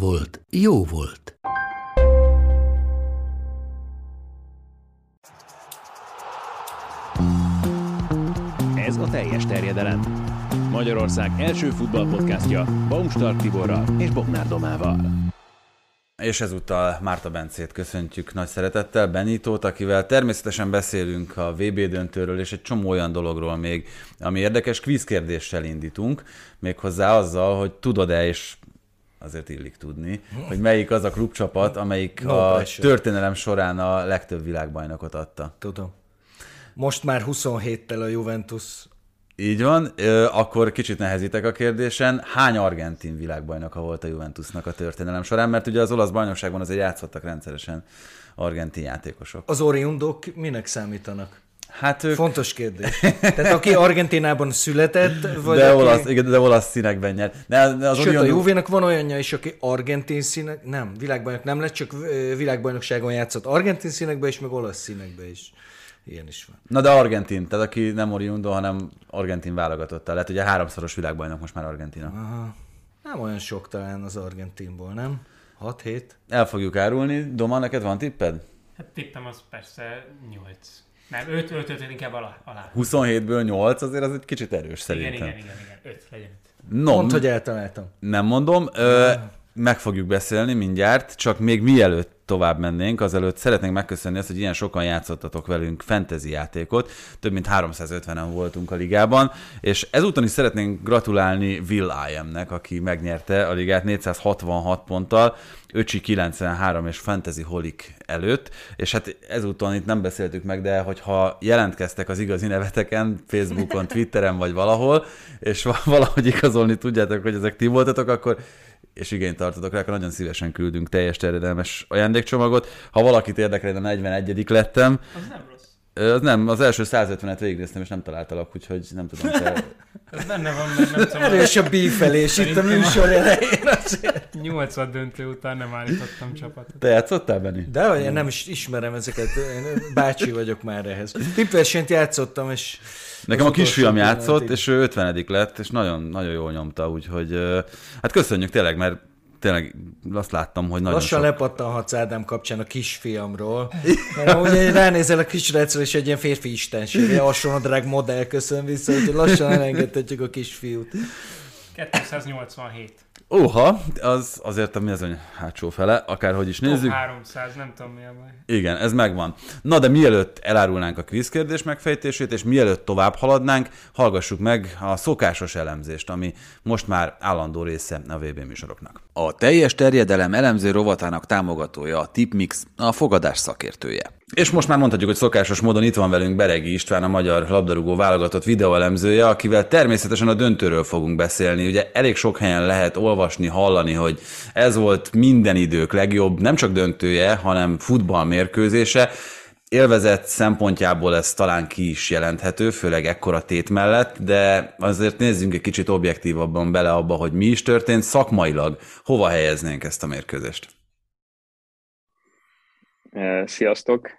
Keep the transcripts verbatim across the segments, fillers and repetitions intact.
volt. Jó volt. Ez a teljes terjedelem. Magyarország első futballpodcastja Baumstark Tiborral és Bognár Domával. És ezúttal Márta Bencét köszöntjük nagy szeretettel, Benitót, akivel természetesen beszélünk a vé bé döntőről és egy csomó olyan dologról még, ami érdekes. Kvízkérdéssel indítunk, méghozzá azzal, hogy tudod-e, és azért illik tudni, hogy melyik az a klubcsapat, amelyik no a pressure. Történelem során a legtöbb világbajnokot adta. Tudom. Most már huszonhéttel a Juventus. Így van, akkor kicsit nehezítek a kérdésen. Hány argentin világbajnoka volt a Juventusnak a történelem során? Mert ugye az olasz bajnokságban azért játszottak rendszeresen argentin játékosok. Az oriundok minek számítanak? Hát ők... Fontos kérdés. Tehát aki Argentínában született, vagy de, aki... olasz, igen, de olasz színekben nyert. Az Sőt, a Juvénak van olyanja is, aki argentin színek... Nem, világbajnok nem lett, csak világbajnokságon játszott argentin színekben is, meg olasz színekben is. Ilyen is van. Na de argentin, tehát aki nem oriundo, hanem argentin válogatottal. Lehet, hogy a háromszoros világbajnok most már Argentina. Aha. Nem olyan sok talán az argentinból, nem? hat-hét? El fogjuk árulni. Doma, neked van tipped? Hát tippem az persze nyolc. Nem, öt öt inkább alá, alá. huszonhétből nyolc, azért az egy kicsit erős szerintem. Igen, igen, igen, igen. öt legyen. No, mondd, hogy eltaláltam. Nem mondom, ö, meg fogjuk beszélni mindjárt, csak még mielőtt tovább mennénk, azelőtt szeretnénk megköszönni azt, hogy ilyen sokan játszottatok velünk fantasy játékot, több mint háromszázötvenen voltunk a ligában, és ezúton is szeretnénk gratulálni Will I M-nek, aki megnyerte a ligát négyszázhatvanhat ponttal, Öcsi kilencvenhárom és Fantasy Holik előtt, és hát ezúton itt nem beszéltük meg, de hogyha jelentkeztek az igazi neveteken, Facebookon, Twitteren vagy valahol, és valahogy igazolni tudjátok, hogy ezek ti voltatok, akkor és igényt tartotok rá, akkor nagyon szívesen küldünk teljes terjedelmes ajándékcsomagot. Ha valakit érdekel, a negyvenegyedik lettem. Az nem rossz. Az nem, az első százötvenet végignéztem, és nem találtalak, úgyhogy nem tudom. Te... Ez benne van, mert nem szabad. Erős a bífelés itt a műsor elején. nyolcvan döntő után nem állítottam csapatot. Te játszottál, Beni? De vagy, én nem is ismerem ezeket, én bácsi vagyok már ehhez. Tippversenyt játszottam, és... Nekem a kisfiam játszott, és ő ötvenedik lett, és nagyon, nagyon jól nyomta, úgyhogy hát köszönjük tényleg, mert tényleg azt láttam, hogy nagyon lassan sok... lepattanhatsz Ádám kapcsán a kisfiamról. Mert amúgy ránézel a kisrecről, és egy ilyen férfi istenség, alsónadrág modell köszön vissza, úgyhogy lassan elengedhetjük a kisfiút. kétszáznyolcvanhét. Óha, az azért a mezőny hátsó fele, akárhogy is nézzük. háromszáz, nem tudom mi a baj. Igen, ez megvan. Na de mielőtt elárulnánk a kvízkérdés megfejtését, és mielőtt tovább haladnánk, hallgassuk meg a szokásos elemzést, ami most már állandó része a vé bé műsoroknak. A teljes terjedelem elemző rovatának támogatója a Tipmix, a fogadás szakértője. És most már mondhatjuk, hogy szokásos módon itt van velünk Beregi István, a magyar labdarúgó válogatott videóelemzője, akivel természetesen a döntőről fogunk beszélni. Ugye elég sok helyen lehet olvasni, hallani, hogy ez volt minden idők legjobb, nem csak döntője, hanem futballmérkőzése. Élvezet szempontjából ez talán ki is jelenthető, főleg ekkora tét mellett, de azért nézzünk egy kicsit objektívabban bele abba, hogy mi is történt, szakmailag hova helyeznénk ezt a mérkőzést. Sziasztok!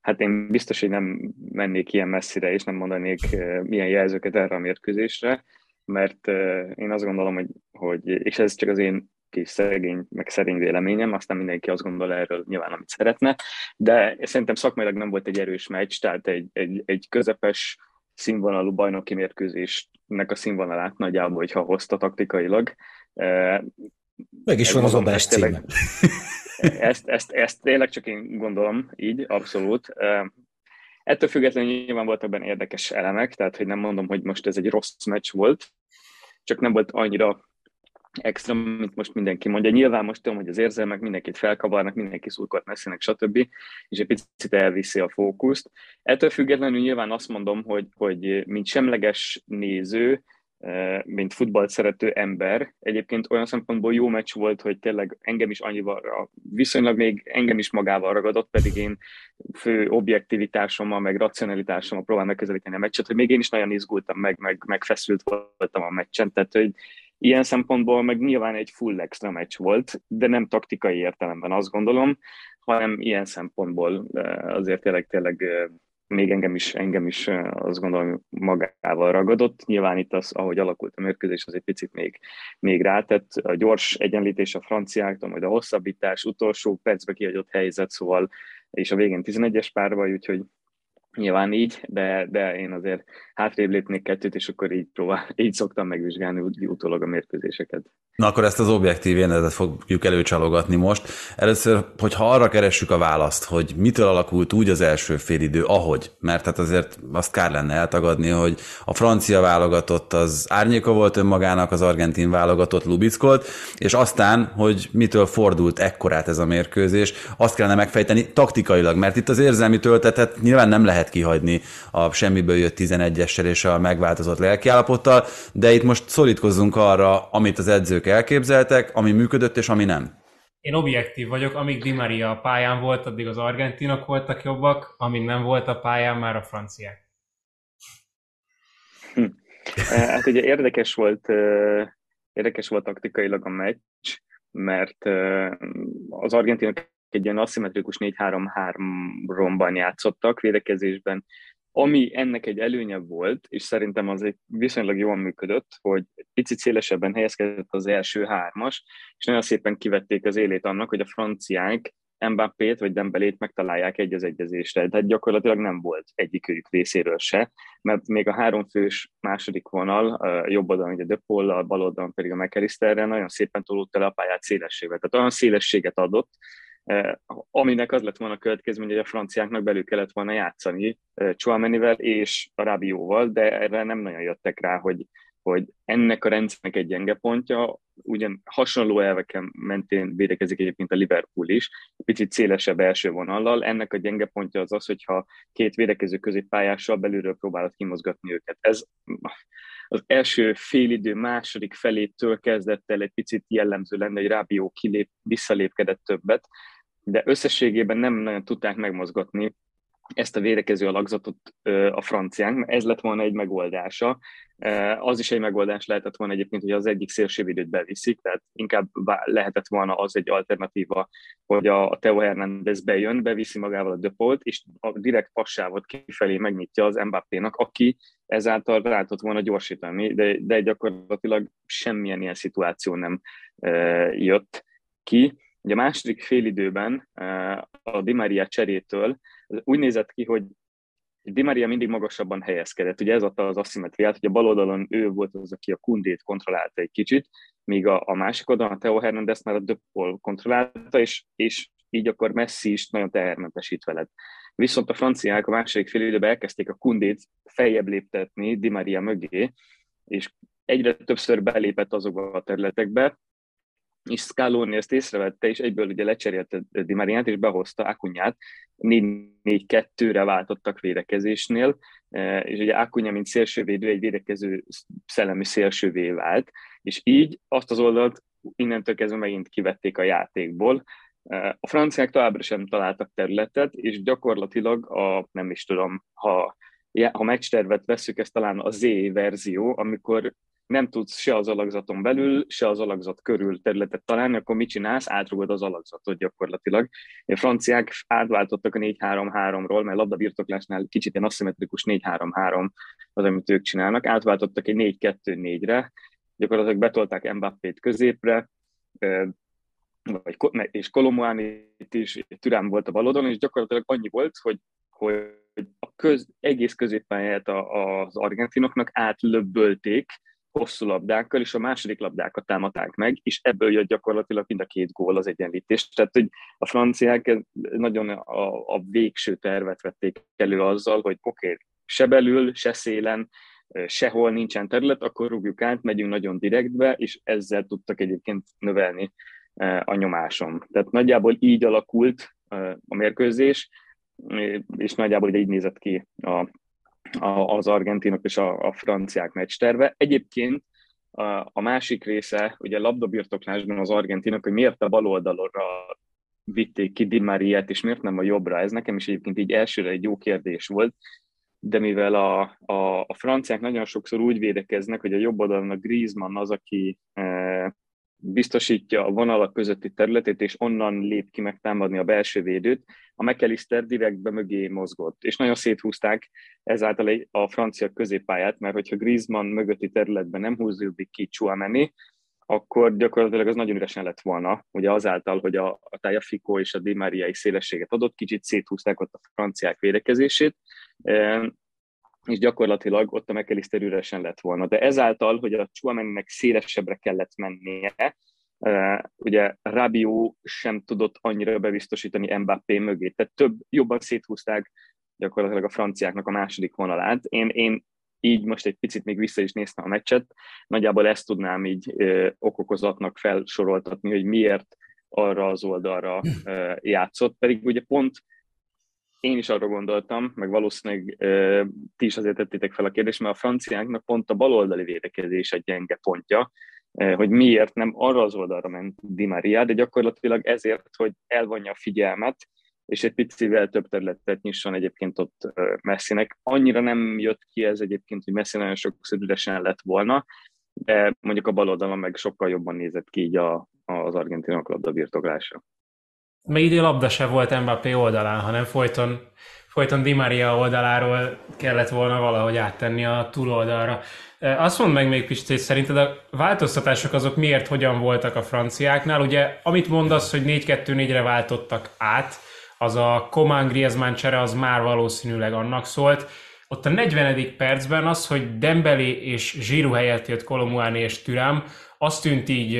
Hát én biztos, hogy nem mennék ilyen messzire, és nem mondanék ilyen jelzőket erre a mérkőzésre, mert én azt gondolom, hogy, hogy és ez csak az én kis szegény, meg szerény véleményem, aztán mindenki azt gondol erről nyilván, amit szeretne, de szerintem szakmailag nem volt egy erős meccs, tehát egy, egy, egy közepes színvonalú bajnoki mérkőzésnek a színvonalát nagyjából, hogyha hozta taktikailag. Meg is van az adás címe. Ezt, ezt, ezt tényleg csak én gondolom, így, abszolút. Ettől függetlenül nyilván voltak benne érdekes elemek, tehát hogy nem mondom, hogy most ez egy rossz meccs volt, csak nem volt annyira extra, mint most mindenki mondja. Nyilván most tudom, hogy az érzelmek mindenkit felkavarnak, mindenki szurkolt Messinek, stb. És egy picit elviszi a fókuszt. Ettől függetlenül nyilván azt mondom, hogy, hogy mint semleges néző, mint futballt szerető ember. Egyébként olyan szempontból jó meccs volt, hogy tényleg engem is annyival, viszonylag még engem is magával ragadott, pedig én fő objektivitásommal, meg racionalitásommal próbálom megközelíteni a meccset, hogy még én is nagyon izgultam, meg, meg, meg feszült voltam a meccsen, tehát hogy ilyen szempontból meg nyilván egy full extra meccs volt, de nem taktikai értelemben azt gondolom, hanem ilyen szempontból azért tényleg, tényleg még engem is, engem is azt gondolom magával ragadott. Nyilván itt az, ahogy alakult a mérkőzés, az egy picit még, még rátett. A gyors egyenlítés a franciáktól, majd a hosszabbítás, utolsó percbe kiadott helyzet, szóval és a végén tizenegyes párbaj, úgyhogy nyilván így, de, de én azért hátrébb lépnék kettőt, és akkor így próbál, így szoktam megvizsgálni úgy, utólag a mérkőzéseket. Na akkor ezt az objektív jelenetet fogjuk előcsalogatni most. Először, hogyha arra keressük a választ, hogy mitől alakult úgy az első félidő, ahogy, mert hát azért azt kár lenne eltagadni, hogy a francia válogatott az árnyéka volt önmagának, az argentin válogatott lubickolt, és aztán, hogy mitől fordult ekkorát ez a mérkőzés, azt kellene megfejteni taktikailag, mert itt az érzelmi töltetet nyilván nem lehet kihagyni a semmiből jött tizenegyessel és a megváltozott lelkiállapottal, de itt most szorítkozzunk arra, amit az edzők elképzeltek, ami működött és ami nem. Én objektív vagyok, amíg Di María a pályán volt, addig az argentinok voltak jobbak, amíg nem volt a pályán, már a franciák. Hm. Hát ugye érdekes volt, érdekes volt taktikailag a meccs, mert az argentinok egy ilyen aszimmetrikus négy három három-ban játszottak védekezésben, ami ennek egy előnye volt, és szerintem az egy viszonylag jól működött, hogy picit szélesebben helyezkedett az első hármas, és nagyon szépen kivették az élét annak, hogy a franciák Mbappét vagy Dembélét megtalálják egy az egyezésre, tehát gyakorlatilag nem volt egyikőjük részéről se, mert még a háromfős második vonal, a jobb oldalon ugye De Paul-lal, bal oldalon pedig a Mac Allisterrel nagyon szépen tolódta le a pályát szélességbe, tehát olyan szélességet adott, aminek az lett volna a következmény, hogy a franciáknak belül kellett volna játszani Tchouaménivel és a Rabioval, de erre nem nagyon jöttek rá, hogy, hogy ennek a rendszernek egy gyenge pontja, ugyan hasonló elveken mentén védekezik egyébként a Liverpool is, picit szélesebb első vonallal, ennek a gyenge pontja az az, hogyha két védekező középpályással belülről próbálod kimozgatni őket. Ez az első félidő második felétől kezdett el egy picit jellemző lenne, hogy Rabiot kilép, visszalépkedett többet, de összességében nem nagyon tudták megmozgatni ezt a védekező alakzatot a franciánk, ez lett volna egy megoldása. Az is egy megoldás lehetett volna egyébként, hogy az egyik szélsővédőt beviszik, tehát inkább lehetett volna az egy alternatíva, hogy a Theo Hernández bejön, beviszi magával a De Pault, és a direkt passávot kifelé megnyitja az Mbappénak, aki ezáltal rá tudott volna gyorsítani, de, de gyakorlatilag semmilyen ilyen szituáció nem jött ki. Ugye a második félidőben a Di María cserétől úgy nézett ki, hogy Di María mindig magasabban helyezkedett. Ugye ez adta az aszimmetriát, hogy a bal oldalon ő volt az, aki a Koundét kontrollálta egy kicsit, míg a, a másik oldalon a Theo Hernández már a De Paul kontrollálta, és, és így akkor Messi is nagyon tehermentesítve lett. Viszont a franciák a második fél időben elkezdték a Koundét feljebb léptetni Di María mögé, és egyre többször belépett azokba a területekbe, és Scaloni ezt észrevette, és egyből ugye lecserélte Di Maríát, és behozta Acuñát, négy négy kettőre váltottak védekezésnél, és ugye Acuña, mint szélsővédő, egy védekező szellemi szélsővé vált, és így azt az oldalt innentől kezdve megint kivették a játékból. A franciák továbbra sem találtak területet, és gyakorlatilag a, nem is tudom, ha, ha meccstervet vesszük, ez talán a Z verzió, amikor nem tudsz se az alakzaton belül, se az alakzat körül területet találni, akkor mit csinálsz? Átrugod az alakzatot gyakorlatilag. A franciák átváltottak a négy három háromról, mert labdabirtoklásnál kicsit ilyen aszimmetrikus négy három három az, amit ők csinálnak. Átváltottak egy négy kettő négyre, gyakorlatilag betolták Mbappét középre, és Kolomuánit is, Thuram volt a balodon, és gyakorlatilag annyi volt, hogy, hogy a köz, egész középpályát az argentinoknak átlöbbölték hosszú labdákkal, és a második labdákat támadták meg, és ebből jött gyakorlatilag mind a két gól az egyenlítés. Tehát, hogy a franciák nagyon a, a végső tervet vették elő azzal, hogy oké, okay, se belül, se szélen, sehol nincsen terület, akkor rúgjuk át, megyünk nagyon direktbe, és ezzel tudtak egyébként növelni a nyomásom. Tehát nagyjából így alakult a mérkőzés, és nagyjából így nézett ki a a, az argentinok és a, a franciák meccsterve. Egyébként a, a másik része, ugye labdabirtoklásban az argentinok, hogy miért a bal oldalra vitték ki Di Mariát, és miért nem a jobbra, ez nekem is egyébként így elsőre egy jó kérdés volt, de mivel a, a, a franciák nagyon sokszor úgy védekeznek, hogy a jobb oldalon a Griezmann az, aki e, biztosítja a vonalak közötti területét, és onnan lép ki megtámadni a belső védőt, a Mac Allister direktbe mögé mozgott, és nagyon széthúzták ezáltal a francia középpályát, mert hogyha Griezmann mögötti területben nem húzódik ki Tchouaméni, akkor gyakorlatilag az nagyon üresen lett volna, ugye azáltal, hogy a, a Tagliafico és a Di María is szélességet adott, kicsit széthúzták ott a franciák védekezését, és gyakorlatilag ott a Mac Allister üresen lett volna. De ezáltal, hogy a Tchouaméninek szélesebbre kellett mennie, ugye Rabiot sem tudott annyira bebiztosítani Mbappé mögé, tehát több, jobban széthúzták gyakorlatilag a franciáknak a második vonalát. Én, én így most egy picit még vissza is néztem a meccset, nagyjából ezt tudnám így ö, okokozatnak felsoroltatni, hogy miért arra az oldalra ö, játszott, pedig ugye pont én is arra gondoltam, meg valószínűleg ö, ti is azért tettétek fel a kérdést, mert a franciáknak pont a baloldali védekezés a gyenge pontja, ö, hogy miért nem arra az oldalra ment Di María, de gyakorlatilag ezért, hogy elvonja a figyelmet, és egy picivel több területet nyisson egyébként ott Messinek. Annyira nem jött ki ez egyébként, hogy Messi nagyon sokszor üresen lett volna, de mondjuk a bal oldalon meg sokkal jobban nézett ki így a, az argentinok labdabirtoklása. Még idén labda se volt Mbappé oldalán, hanem folyton, folyton Di María oldaláról kellett volna valahogy áttenni a túloldalra. Azt mondd meg még, Pisti, szerinted a változtatások azok miért, hogyan voltak a franciáknál? Ugye, amit mondasz, hogy négy kettő négyre váltottak át, az a Coman Griezmann csere az már valószínűleg annak szólt. Ott a negyvenedik percben az, hogy Dembélé és Giroud helyett jött Kolomouani és Thuram, azt tűnt így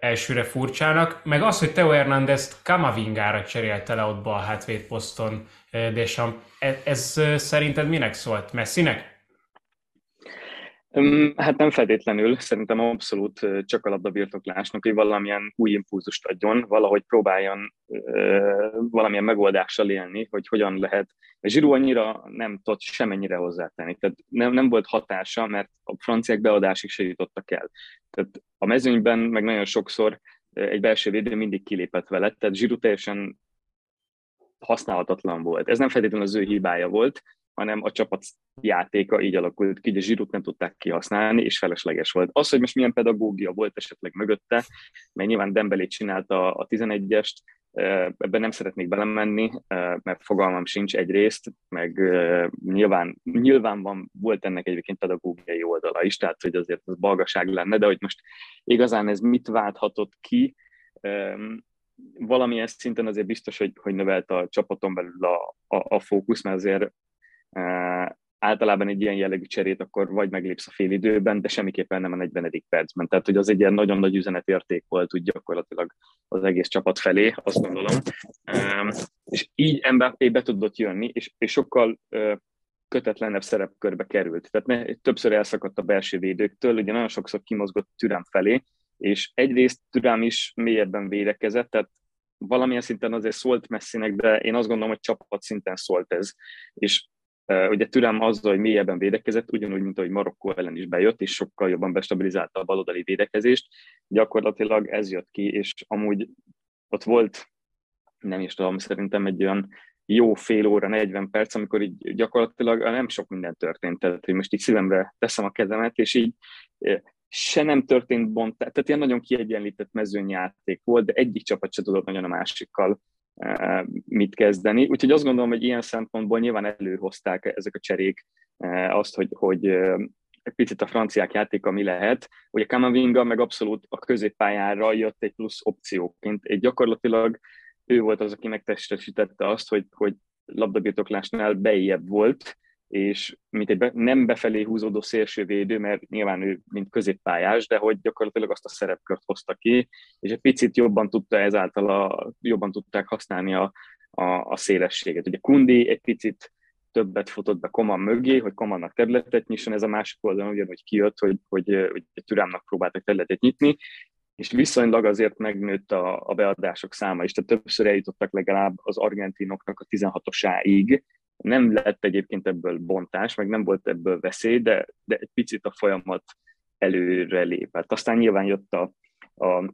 elsőre furcsának, meg az, hogy Theo Hernándezt Camavingára cserélte le ott bal hátvéd poszton, Deschamps. Ez szerinted minek szólt? Messinek? Hát nem feltétlenül, szerintem abszolút csak a labdabirtoklásnak, hogy valamilyen új impulzust adjon, valahogy próbáljon valamilyen megoldással élni, hogy hogyan lehet. A Giroud annyira nem tudott semennyire hozzátenni, tehát nem, nem volt hatása, mert a franciák beadásig se jutottak el. Tehát a mezőnyben meg nagyon sokszor egy belső védő mindig kilépett vele, tehát Giroud teljesen használhatatlan volt. Ez nem feltétlenül az ő hibája volt, hanem a csapat játéka így alakult ki, hogy a Giroud nem tudták kihasználni, és felesleges volt. Az, hogy most milyen pedagógia volt esetleg mögötte, mert nyilván Dembélé csinálta a tizenegyest, ebben nem szeretnék belemenni, mert fogalmam sincs egyrészt, meg nyilván, nyilván van, volt ennek egyébként pedagógiai oldala is, tehát hogy azért az balgaság lenne, de hogy most igazán ez mit válthatott ki, valamilyen szinten azért biztos, hogy, hogy növelt a csapaton belül a, a, a fókusz, mert azért Uh, általában egy ilyen jellegű cserét akkor vagy meglépsz a fél időben, de semmiképpen nem a negyvenedik percben. Tehát, hogy az egy ilyen nagyon nagy üzenetérték volt úgy gyakorlatilag az egész csapat felé, azt gondolom. Um, és így Mbappé be tudott jönni, és, és sokkal uh, kötetlenebb szerepkörbe került. Tehát ne, többször elszakadt a belső védőktől, ugye nagyon sokszor kimozgott Thuram felé, és egyrészt Thuram is mélyebben védekezett, tehát valamilyen szinten azért szólt Messinek, de én azt gondolom, hogy csapat szinten szólt ez. És ugye Thuram azzal, hogy mélyebben védekezett, ugyanúgy, mint ahogy Marokkó ellen is bejött, és sokkal jobban bestabilizálta a baloldali védekezést, gyakorlatilag ez jött ki, és amúgy ott volt, nem is tudom, szerintem egy olyan jó fél óra, negyven perc, amikor így gyakorlatilag nem sok minden történt, tehát hogy most így szívemre teszem a kezemet, és így se nem történt bont, tehát ilyen nagyon kiegyenlített mezőnyjáték volt, de egyik csapat se tudott nagyon a másikkal mit kezdeni. Úgyhogy azt gondolom, hogy ilyen szempontból nyilván előhozták ezek a cserék azt, hogy, hogy egy picit a franciák játéka mi lehet. Ugye Camavinga meg abszolút a középpályára jött egy plusz opcióként. Egy gyakorlatilag ő volt az, aki megtestesítette azt, hogy, hogy labdabirtoklásnál bejjebb volt, és mint egy be, nem befelé húzódó szélsővédő, mert nyilván ő mint középpályás, de hogy gyakorlatilag azt a szerepkört hozta ki, és egy picit jobban tudta ezáltal, a, jobban tudták használni a, a, a szélességet. Ugye Koundé egy picit többet futott be Coman mögé, hogy Comannak területet nyisson, ez a másik oldalon ugyanúgy kijött, hogy, hogy, hogy Thuramnak próbáltak területet nyitni, és viszonylag azért megnőtt a, a beadások száma is, tehát többször eljutottak legalább az argentinoknak a tizenhatosáig, Nem lett egyébként ebből bontás, meg nem volt ebből veszély, de, de egy picit a folyamat előre lépett. Aztán nyilván jött a, a,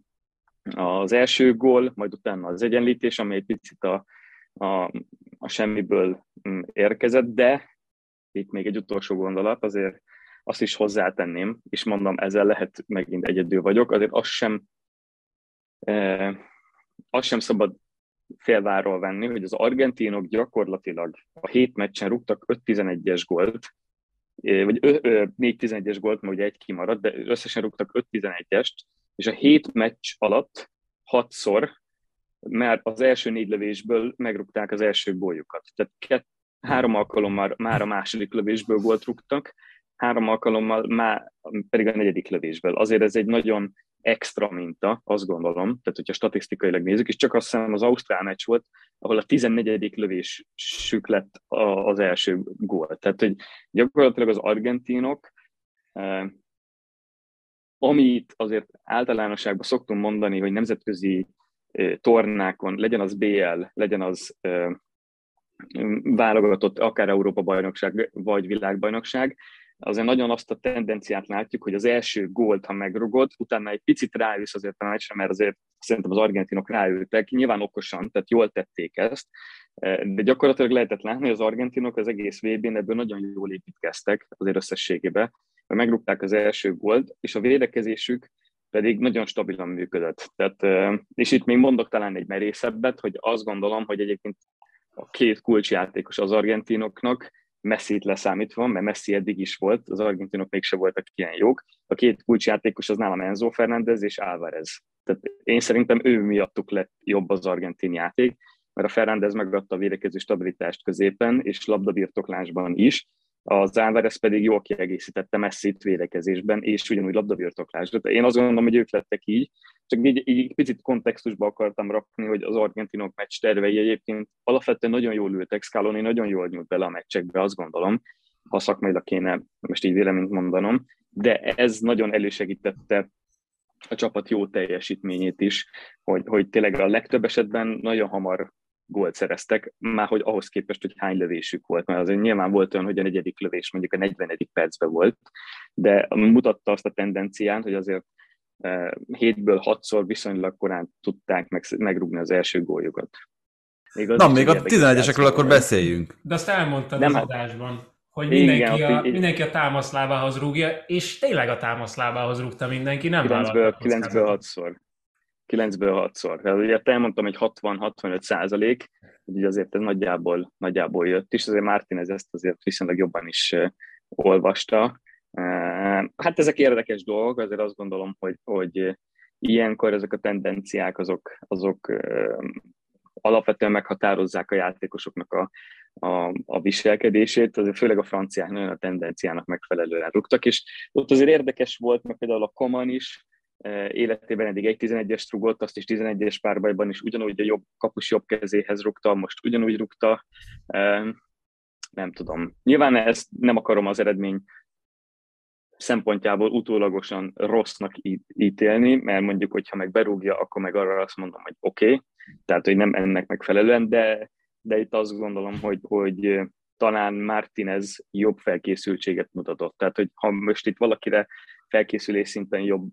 az első gól, majd utána az egyenlítés, ami egy picit a, a, a semmiből érkezett, de itt még egy utolsó gondolat, azért azt is hozzátenném, és mondom, ezzel lehet megint egyedül vagyok, azért azt sem, eh, azt sem szabad félváról venni, hogy az argentinok gyakorlatilag a hét meccsen rúgtak öt tizenegyes gólt, vagy négy tizenegyes gólt, mert ugye egy kimaradt, de összesen rúgtak öt tizenegyest, és a hét meccs alatt hatszor már az első négy lövésből megrúgták az első góljukat. Tehát két, három alkalommal már a második lövésből gólt rúgtak, három alkalommal már pedig a negyedik lövésből. Azért ez egy nagyon extra minta, azt gondolom, tehát hogyha statisztikailag nézzük, és csak azt hiszem az ausztrál meccs volt, ahol a tizennegyedik lövésük lett az első gól. Tehát, hogy gyakorlatilag az argentinok, eh, amit azért általánosságban szoktunk mondani, hogy nemzetközi eh, tornákon, legyen az bé el, legyen az eh, válogatott, akár Európa-bajnokság, vagy világbajnokság, azért nagyon azt a tendenciát látjuk, hogy az első gólt, ha megrugod, utána egy picit ráülsz azért a meccsre, mert azért szerintem az argentinok ráültek, nyilván okosan, tehát jól tették ezt, de gyakorlatilag lehetett látni, hogy az argentinok az egész vé bén ebből nagyon jól építkeztek azért összességében, mert megrúgták az első gólt, és a védekezésük pedig nagyon stabilan működött. Tehát, és itt még mondok talán egy merészebbet, hogy azt gondolom, hogy egyébként a két kulcsjátékos az argentinoknak, Messit leszámítva, mert Messi eddig is volt, az argentinok mégse voltak ilyen jók. A két kulcsjátékos az nálam Enzo Fernández és Álvarez. Tehát én szerintem ő miattuk lett jobb az argentin játék, mert a Fernández megadta a védekező stabilitást középen, és labdabirtoklásban is. Az Álvarez pedig jól kiegészítette Messit védekezésben, és ugyanúgy labdabirtoklásban. Én azt gondolom, hogy ők lettek így, csak így, így picit kontextusba akartam rakni, hogy az argentinok meccs tervei egyébként alapvetően nagyon jól ültek, Scaloni nagyon jól nyújt bele a meccsekbe, azt gondolom, ha szakmailag kéne most így véleményt mondanom, de ez nagyon elősegítette a csapat jó teljesítményét is, hogy, hogy tényleg a legtöbb esetben nagyon hamar gólt szereztek, már hogy ahhoz képest, hogy hány lövésük volt, mert azért nyilván volt olyan, hogy a negyedik lövés mondjuk a negyvenedik percben volt, de mutatta azt a tendenciát, hogy azért hétből hatszor viszonylag korán tudták meg, megrúgni az első góljukat. Még az Na, még a tizenegyesekről akkor beszéljünk. De azt elmondtad nem, az adásban, hogy mindenki, igen, a, így, mindenki a támaszlábához rúgja, és tényleg a támaszlábához rúgta mindenki, nem vállalta. kilencből hatszor. kilencből hatszor. Tehát ugye elmondtam, hogy hatvan-hatvanöt százalék, úgyhogy azért ez nagyjából, nagyjából jött is, azért Martínez ezt azért viszonylag jobban is olvasta. Hát ezek érdekes dolgok, azért azt gondolom, hogy, hogy ilyenkor ezek a tendenciák, azok, azok alapvetően meghatározzák a játékosoknak a, a, a viselkedését, azért főleg a franciák nagyon a tendenciának megfelelően rúgtak, és ott azért érdekes volt, mert például a Coman is életében eddig egy tizenegyest rúgott, azt is tizenegyes párbajban is ugyanúgy a jobb, kapus jobb kezéhez rúgta, most ugyanúgy rúgta, nem tudom. Nyilván ezt nem akarom az eredmény szempontjából utólagosan rossznak ítélni, mert mondjuk, hogyha meg berúgja, akkor meg arra azt mondom, hogy oké, okay, tehát, hogy nem ennek megfelelően, de, de itt azt gondolom, hogy, hogy talán Martínez jobb felkészültséget mutatott. Tehát, hogy ha most itt valakire felkészülés szinten jobb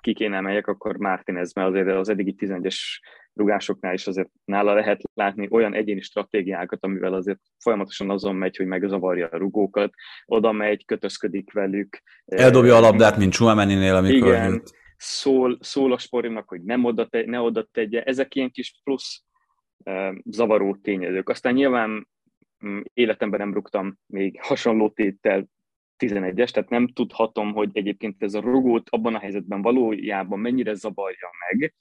ki kéne emeljek, akkor Martínez, mert azért az eddigi tizenegyes rugásoknál is azért nála lehet látni olyan egyéni stratégiákat, amivel azért folyamatosan azon megy, hogy megzavarja a rugókat, oda megy, kötözködik velük. Eldobja a labdát, mint Tchouaméninél, amikor igen, jött. Szól, szól a sporinak, hogy nem oda te, ne oda tegye, ezek ilyen kis plusz uh, zavaró tényezők. Aztán nyilván um, életemben nem rúgtam még hasonló téttel tizenegyes, tehát nem tudhatom, hogy egyébként ez a rugót abban a helyzetben valójában mennyire zavarja meg,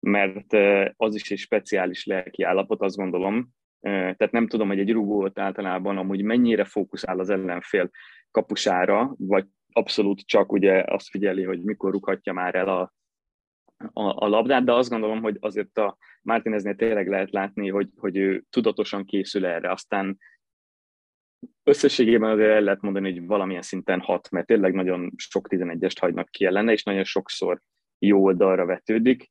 mert az is egy speciális lelki állapot, azt gondolom. Tehát nem tudom, hogy egy rugót általában amúgy mennyire fókuszál az ellenfél kapusára, vagy abszolút csak ugye azt figyeli, hogy mikor rúghatja már el a, a, a labdát, de azt gondolom, hogy azért a Martíneznél tényleg lehet látni, hogy, hogy ő tudatosan készül erre, aztán összességében azért el lehet mondani, hogy valamilyen szinten hat, mert tényleg nagyon sok tizenegyest hagynak ki ellene, és nagyon sokszor jó oldalra vetődik.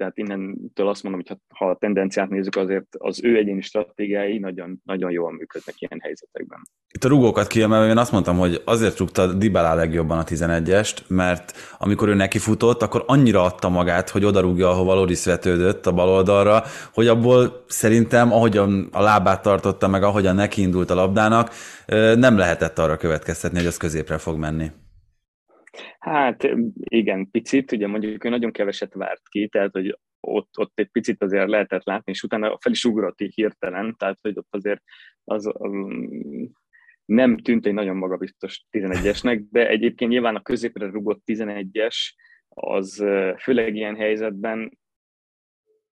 Tehát innentől azt mondom, hogy ha a tendenciát nézzük, azért az ő egyéni stratégiái nagyon, nagyon jól működnek ilyen helyzetekben. Itt a rugókat kiemelve, én azt mondtam, hogy azért rúgta Dybala legjobban a tizenegyest, mert amikor ő nekifutott, akkor annyira adta magát, hogy odarúgja, ahova Loris vetődött a bal oldalra, hogy abból szerintem, ahogyan a lábát tartotta meg, ahogyan nekiindult a labdának, nem lehetett arra következtetni, hogy az középre fog menni. Hát igen, picit, ugye mondjuk ő nagyon keveset várt ki, tehát hogy ott, ott egy picit azért lehetett látni, és utána fel is ugrott így hirtelen, tehát hogy ott azért az um, nem tűnt egy nagyon magabiztos tizenegyesnek, de egyébként nyilván a középre rugott tizenegyes, az főleg ilyen helyzetben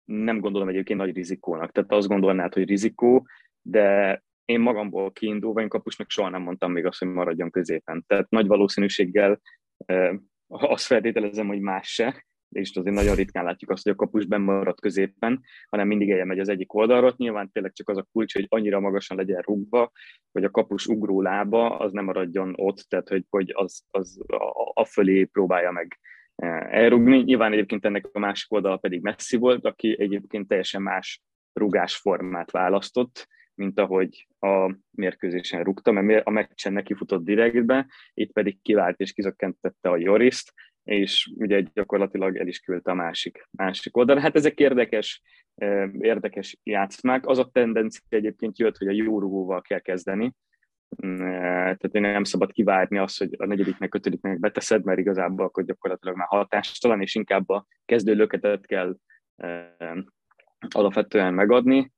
nem gondolom egyébként nagy rizikónak, tehát azt gondolnád, hogy rizikó, de én magamból kiindulva, én kapusnak soha nem mondtam még azt, hogy maradjon középen. Tehát nagy valószínűséggel eh, azt feltételezem, hogy más se, és azért nagyon ritkán látjuk azt, hogy a kapus benn marad középen, hanem mindig elmegy az egyik oldalra. Nyilván tényleg csak az a kulcs, hogy annyira magasan legyen rúgva, hogy a kapus ugró lába az nem maradjon ott, tehát hogy, hogy az, az a, a fölé próbálja meg elrúgni. Nyilván egyébként ennek a másik oldala pedig Messi volt, aki egyébként teljesen más rúgásformát választott, mint ahogy a mérkőzésen rúgta, mert a meccsen neki futott direktbe, itt pedig kivált és kizökkentette a Joriszt, és ugye gyakorlatilag el is küldte a másik, másik oldalra. Hát ezek érdekes, érdekes játszmák. Az a tendencia egyébként jött, hogy a jó rúgóval kell kezdeni, tehát én nem szabad kivárni azt, hogy a negyediknek, ötödiknek beteszed, mert igazából akkor gyakorlatilag már hatástalan, és inkább a kezdő löketet kell alapvetően megadni,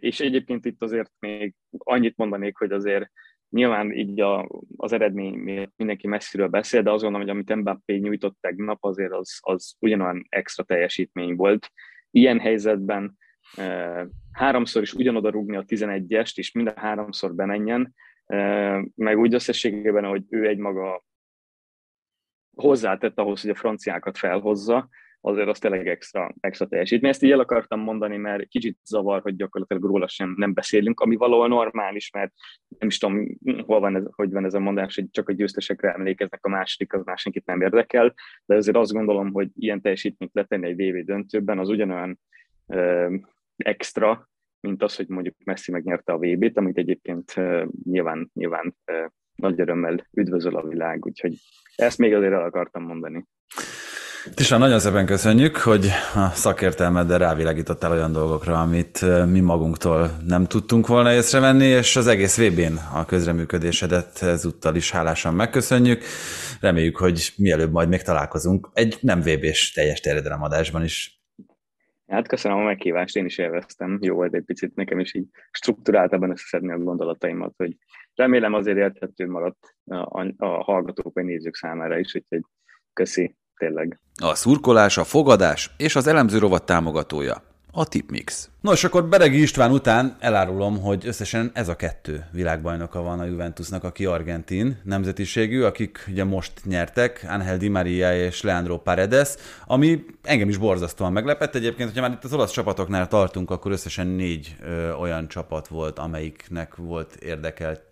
és egyébként itt azért még annyit mondanék, hogy azért nyilván így a, az eredmény mindenki messziről beszél, de azt gondolom, hogy amit Mbappé nyújtott tegnap, azért az, az ugyanolyan extra teljesítmény volt. Ilyen helyzetben e, háromszor is ugyanoda rúgni a tizenegyest, és minden háromszor bemenjen, e, meg úgy összességében, hogy ő egymaga hozzátett ahhoz, hogy a franciákat felhozza, azért az tényleg extra, extra teljesítmény. Ezt így el akartam mondani, mert kicsit zavar, hogy gyakorlatilag róla sem nem beszélünk, ami valahol normális, mert nem is tudom, hol van ez, hogy van ez a mondás, hogy csak a győztesekre emlékeznek, a második, az másikit nem érdekel, de azért azt gondolom, hogy ilyen teljesítményt letenni egy dé vé döntőben, az ugyanolyan ö, extra, mint az, hogy mondjuk Messi megnyerte a vé bét, amit egyébként ö, nyilván, nyilván ö, nagy örömmel üdvözöl a világ, úgyhogy ezt még azért el akartam mondani. Tisán, nagyon szépen köszönjük, hogy a szakértelmeddel rávilágítottál olyan dolgokra, amit mi magunktól nem tudtunk volna észrevenni, és az egész vé bén a közreműködésedet ezúttal is hálásan megköszönjük. Reméljük, hogy mielőbb majd még találkozunk egy nem vé bés teljes terjedelemadásban is. Hát köszönöm a meghívást, én is élveztem. Jó volt egy picit nekem is így strukturáltabban összeszedni a gondolataimat, hogy remélem azért érthető maradt a, a hallgatók vagy nézők számára is, úgyhogy köszi. Tényleg. A szurkolás, a fogadás és az elemző rovat támogatója, a Tipmix. Nos, akkor Beregi István után elárulom, hogy összesen ez a kettő világbajnoka van a Juventusnak, aki argentin nemzetiségű, akik ugye most nyertek, Ángel Di María és Leandro Paredes, ami engem is borzasztóan meglepett. Egyébként, hogyha már itt az olasz csapatoknál tartunk, akkor összesen négy ö, olyan csapat volt, amelyiknek volt érdekelt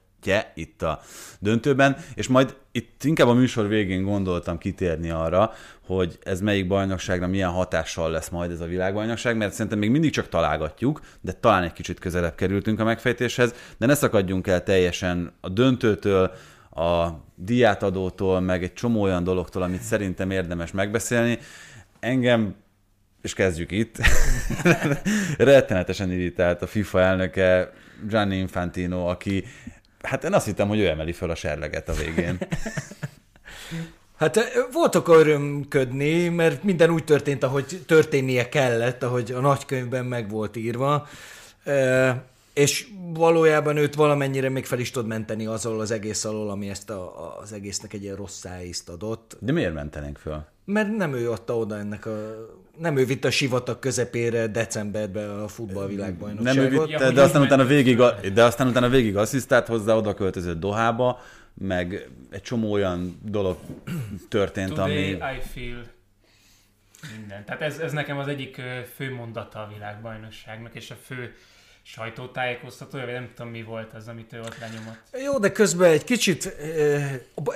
itt a döntőben, és majd itt inkább a műsor végén gondoltam kitérni arra, hogy ez melyik bajnokságra milyen hatással lesz majd ez a világbajnokság, mert szerintem még mindig csak találgatjuk, de talán egy kicsit közelebb kerültünk a megfejtéshez, de ne szakadjunk el teljesen a döntőtől, a díjátadótól, meg egy csomó olyan dologtól, amit szerintem érdemes megbeszélni. Engem, és kezdjük itt, rettenetesen irritált a FIFA elnöke, Gianni Infantino, aki hát én azt hittem, hogy ő emeli föl a serleget a végén. Hát voltak örömködni, mert minden úgy történt, ahogy történnie kellett, ahogy a nagykönyvben meg volt írva, és valójában őt valamennyire még fel is tud menteni azzal az egész alól, ami ezt a, az egésznek egy ilyen rossz ízt adott. De miért mentenénk föl? Mert nem ő adta oda ennek a... Nem ő vitt a sivatag közepére decemberben a futballvilágbajnokságot. Nem ő vitt, de aztán utána végig, de aztán utána végig asszisztált hozzá, oda költözött Dohába, meg egy csomó olyan dolog történt, Today ami... Today I feel minden. Tehát ez, ez nekem az egyik fő mondata a világbajnokságnak, és a fő sajtótájékoztatója, vagy nem tudom mi volt az, amit ő ott lenyomott. Jó, de közben egy kicsit,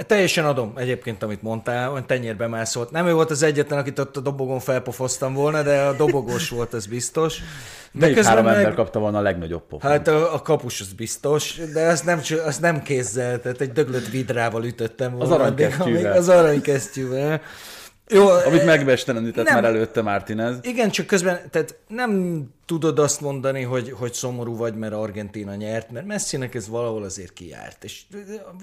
teljesen adom egyébként, amit mondtál, olyan tenyérbe mászolt. Nem ő volt az egyetlen, akit ott a dobogon felpofoztam volna, de a dobogós volt, ez biztos. De melyik három meg... ember kapta volna a legnagyobb pofon? Hát a, a kapus az biztos, de azt nem, azt nem kézzel, tehát egy döglött vidrával ütöttem volna. Az aranykesztyűvel. Az aranykesztyűvel. Jó, amit megbestenenített már előtte Martínez. Igen, csak közben tehát nem tudod azt mondani, hogy, hogy szomorú vagy, mert Argentína nyert, mert Messinek ez valahol azért kijárt. És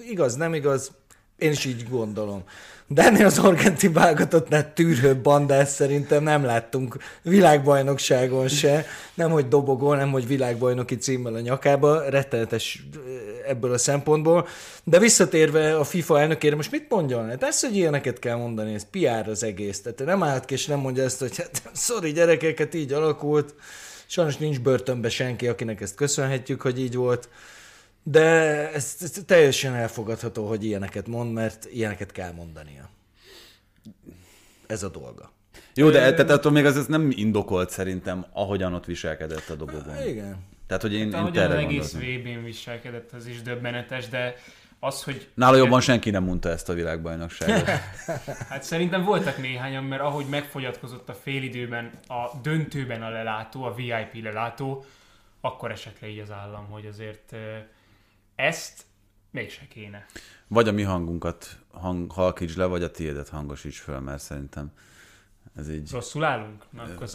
igaz, nem igaz, én is így gondolom. De ennél az argentin válogatottnál tűrőbb bandát szerintem nem láttunk világbajnokságon se. Nem, hogy dobogol, nem, hogy világbajnoki címmel a nyakába, rettenetes ebből a szempontból. De visszatérve a FIFA elnökére, most mit mondjon? Hát ezt, hogy ilyeneket kell mondani, ez pé er az egész. Tehát nem állt ki, és nem mondja ezt, hogy hát sorry gyerekeket, így alakult. Sajnos nincs börtönbe senki, akinek ezt köszönhetjük, hogy így volt. De ez, ez teljesen elfogadható, hogy ilyeneket mond, mert ilyeneket kell mondania. Ez a dolga. Jó, de tehát attól még az ez nem indokolt szerintem, ahogyan ott viselkedett a dobogón. Igen. Tehát, hogy én, hát, én terre egész vé bén viselkedett, az is döbbenetes, de az, hogy... Nála jobban senki nem mondta ezt a világbajnokságot. Hát szerintem voltak néhányan, mert ahogy megfogyatkozott a félidőben, a döntőben a lelátó, a vé i pé lelátó, akkor esett le így az állam, hogy azért... Ezt mégse kéne. Vagy a mi hangunkat hang, halkíts le, vagy a tiédet hangosíts föl, mert szerintem ez így... Rosszul állunk? Na, akkor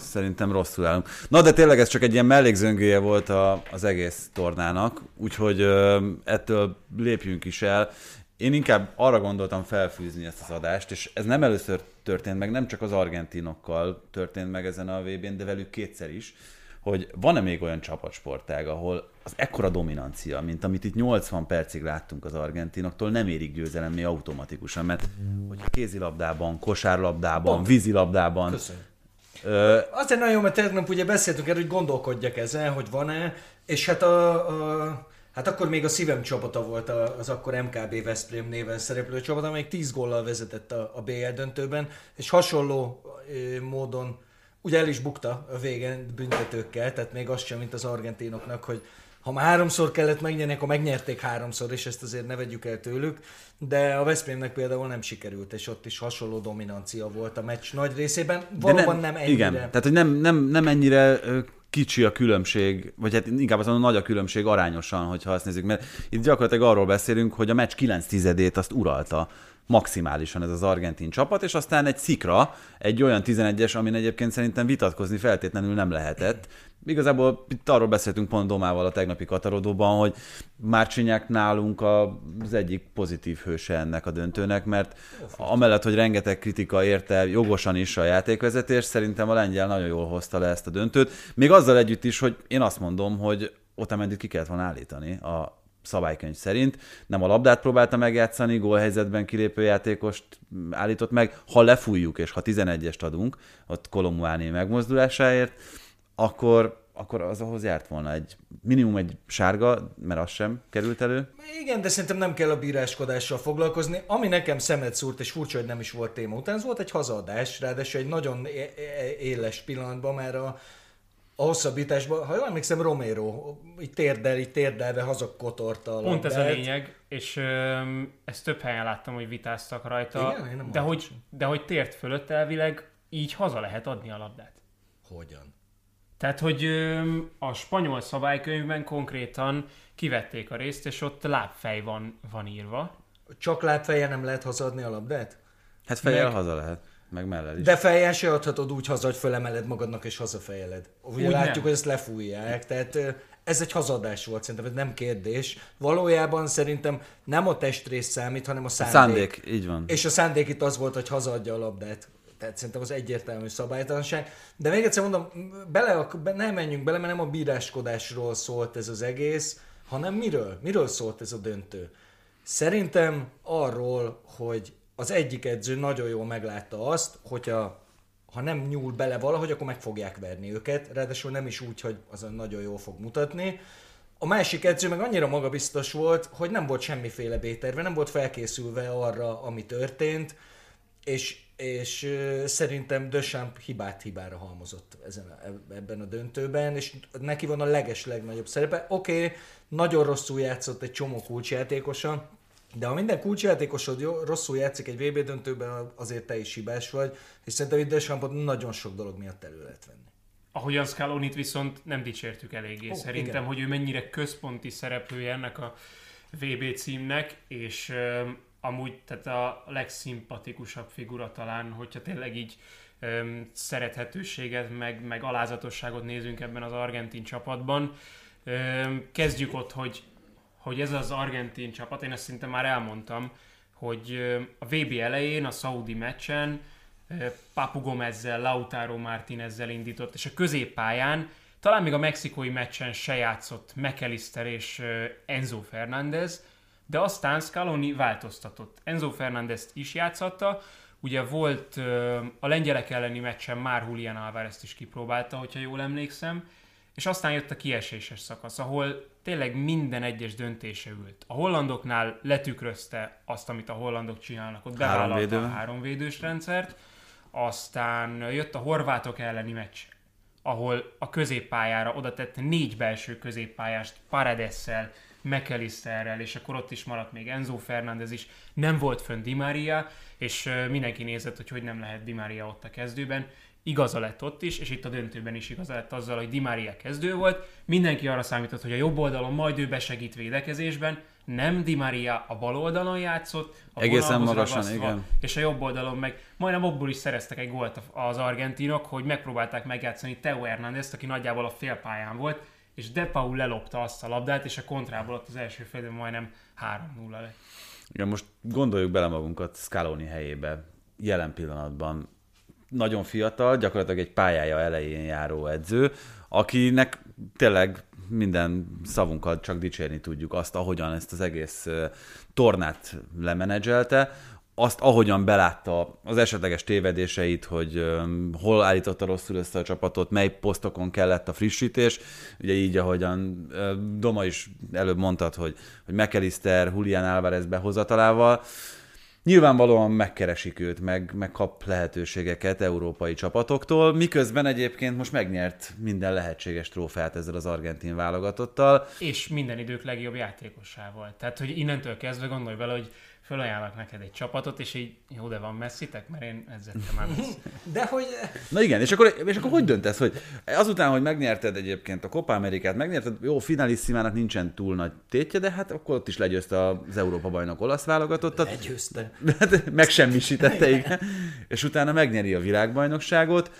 szerintem rosszul állunk. Na, de tényleg ez csak egy ilyen mellékzöngője volt a, az egész tornának, úgyhogy ö, ettől lépjünk is el. Én inkább arra gondoltam felfűzni ezt az adást, és ez nem először történt meg, nem csak az argentinokkal történt meg ezen a vé bén, de velük kétszer is, hogy van-e még olyan csapatsportág, ahol az ekkora dominancia, mint amit itt nyolcvan percig láttunk az argentinoktól, nem érik győzelemné automatikusan, mert hogyha kézilabdában, kosárlabdában, pont. Vízilabdában... Köszönöm. Ö... Azért nagyon jó, mert tegnap ugye beszéltünk erről, hogy gondolkodjak ezen, hogy van-e, és hát a... a... Hát akkor még a szívem csapata volt az akkor em ká bé Veszprém néven szereplő csapat, amelyik tíz góllal vezetett a, a bé el döntőben, és hasonló ö, módon ugye el is bukta a végén büntetőkkel, tehát még az sem, mint az argentinoknak, hogy ha már háromszor kellett megnyerni, akkor megnyerték háromszor, és ezt azért ne vegyük el tőlük, de a Veszprémnek például nem sikerült, és ott is hasonló dominancia volt a meccs nagy részében, valóban nem, nem ennyire. Igen, tehát hogy nem, nem, nem ennyire kicsi a különbség, vagy hát inkább azt mondom, nagy a különbség arányosan, hogyha azt nézzük, mert itt gyakorlatilag arról beszélünk, hogy a meccs kilenc tizedét azt uralta maximálisan ez az argentin csapat, és aztán egy szikra, egy olyan tizenegyes, amin egyébként szerintem vitatkozni feltétlenül nem lehetett. Igazából itt arról beszéltünk pont Domával a tegnapi katarodóban, hogy Márcsinyák nálunk az egyik pozitív hőse ennek a döntőnek, mert amellett, hogy rengeteg kritika érte jogosan is a játékvezetés, szerintem a lengyel nagyon jól hozta le ezt a döntőt. Még azzal együtt is, hogy én azt mondom, hogy Otamendit ki kellett volna állítani a szabálykönyv szerint, nem a labdát próbálta megjátszani, gólhelyzetben kilépő játékost állított meg, ha lefújjuk, és ha tizenegyest adunk, ott Kolomuáné megmozdulásáért, akkor, akkor az ahhoz járt volna egy minimum egy sárga, mert az sem került elő. Igen, de szerintem nem kell a bíráskodással foglalkozni. Ami nekem szemet szúrt, és furcsa, hogy nem is volt téma után, ez volt egy hazaadás, ráadásul egy nagyon éles pillanatban már a A hosszabbításban, ha jól emlékszem, Romero így térdel, így térdelve hazakotorta a labdát. Pont ez a lényeg, és ö, ezt több helyen láttam, hogy vitáztak rajta, igen, de, hogy, de hogy tért fölött elvileg, így haza lehet adni a labdát. Hogyan? Tehát, hogy ö, a spanyol szabálykönyvben konkrétan kivették a részt, és ott lábfej van, van írva. Csak lábfejjel nem lehet hazaadni a labdát? Hát fejjel meg... haza lehet. Meg mellel is. De fejjel se adhatod úgy haza, hogy fölemeled magadnak és hazafejeled. Ugye úgy látjuk, nem. Hogy ezt lefújják, tehát ez egy hazadás volt szerintem, ez nem kérdés. Valójában szerintem nem a testrész számít, hanem a szándék. A szándék, így van. És a szándék itt az volt, hogy hazaadja a labdát. Tehát szerintem az egyértelmű szabálytalanság. De még egyszer mondom, bele, ne menjünk bele, mert nem a bíráskodásról szólt ez az egész, hanem miről? Miről szólt ez a döntő? Szerintem arról, hogy az egyik edző nagyon jól meglátta azt, hogyha ha nem nyúl bele valahogy, akkor meg fogják verni őket, ráadásul nem is úgy, hogy azon nagyon jól fog mutatni. A másik edző meg annyira magabiztos volt, hogy nem volt semmiféle B-terve, nem volt felkészülve arra, ami történt, és, és szerintem Deschamps hibát hibára halmozott ezen a, ebben a döntőben, és neki van a leges legnagyobb szerepe. Oké, okay, nagyon rosszul játszott egy csomó kulcsjátékosa, de ha minden kulcsjátékosod jó, rosszul játszik egy vé bé döntőben, azért te is hibás vagy, és szerintem itt Deschampot nagyon sok dolog miatt elő lehet venni. Ahogyan Scalonit viszont nem dicsértük eléggé, oh, szerintem, igen. Hogy ő mennyire központi szereplője ennek a vé bé címnek, és um, amúgy tehát a legszimpatikusabb figura talán, hogyha tényleg így um, szerethetőséget, meg, meg alázatosságot nézünk ebben az argentin csapatban. Um, kezdjük ott, hogy hogy ez az argentin csapat, én ezt szinte már elmondtam, hogy a vé bé elején, a szaudi meccsen Papu Gómezzel, Lautaro Martínezzel indított, és a középpályán, talán még a mexikói meccsen se játszott Mac Allister és Enzo Fernández, de aztán Scaloni változtatott. Enzo Fernándezt is játszatta, ugye volt a lengyelek elleni meccsen már Julián Álvarezt is kipróbálta, hogyha jól emlékszem, és aztán jött a kieséses szakasz, ahol tényleg minden egyes döntése ült. A hollandoknál letükrözte azt, amit a hollandok csinálnak, ott bevállalta a háromvédős rendszert, aztán jött a horvátok elleni meccs, ahol a középpályára oda tett négy belső középpályást, Paredes-szel, Mac Allisterrel, és akkor ott is maradt még Enzo Fernández is, nem volt fönn Di María, és mindenki nézett, hogy hogy nem lehet Di María ott a kezdőben. Igaza lett ott is, és itt a döntőben is igaza lett azzal, hogy Di María kezdő volt. Mindenki arra számított, hogy a jobb oldalon majd ő besegít védekezésben. Nem, Di María a bal oldalon játszott, a egészen magasan, igen. És a jobb oldalon meg majdnem abból is szereztek egy gólt az argentinok, hogy megpróbálták megjátszani Theo Hernándezt, aki nagyjából a félpályán volt, és De Paul lelopta azt a labdát, és a kontrából ott az első félben majdnem három nulla lett. Igen, most gondoljuk bele magunkat Scaloni helyébe jelen pillanatban. Nagyon fiatal, gyakorlatilag egy pályája elején járó edző, akinek tényleg minden szavunkkal csak dicsérni tudjuk azt, ahogyan ezt az egész tornát lemenedzselte, azt, ahogyan belátta az esetleges tévedéseit, hogy hol állította rosszul össze a csapatot, mely posztokon kellett a frissítés. Ugye így, ahogyan Doma is előbb mondtad, hogy, hogy Mac Allister, Julián Álvarez behozatalával, nyilvánvalóan megkeresik őt, meg, meg kap lehetőségeket európai csapatoktól, miközben egyébként most megnyert minden lehetséges trófeát ezzel az argentin válogatottal. És minden idők legjobb játékosával. Tehát, hogy innentől kezdve gondolj bele, hogy fölajánlak neked egy csapatot, és így jó, de van Messitek, mert én edzettem már Messi. De hogy... Na igen, és akkor, és akkor hogy döntesz, hogy azután, hogy megnyerted egyébként a Copa Amerikát, megnyerted, jó, finalissimának nincsen túl nagy tétje, de hát akkor ott is legyőzte az Európa-bajnok olasz válogatottat. Legyőzte. Megsemmisítette, igen. És utána megnyeri a világbajnokságot,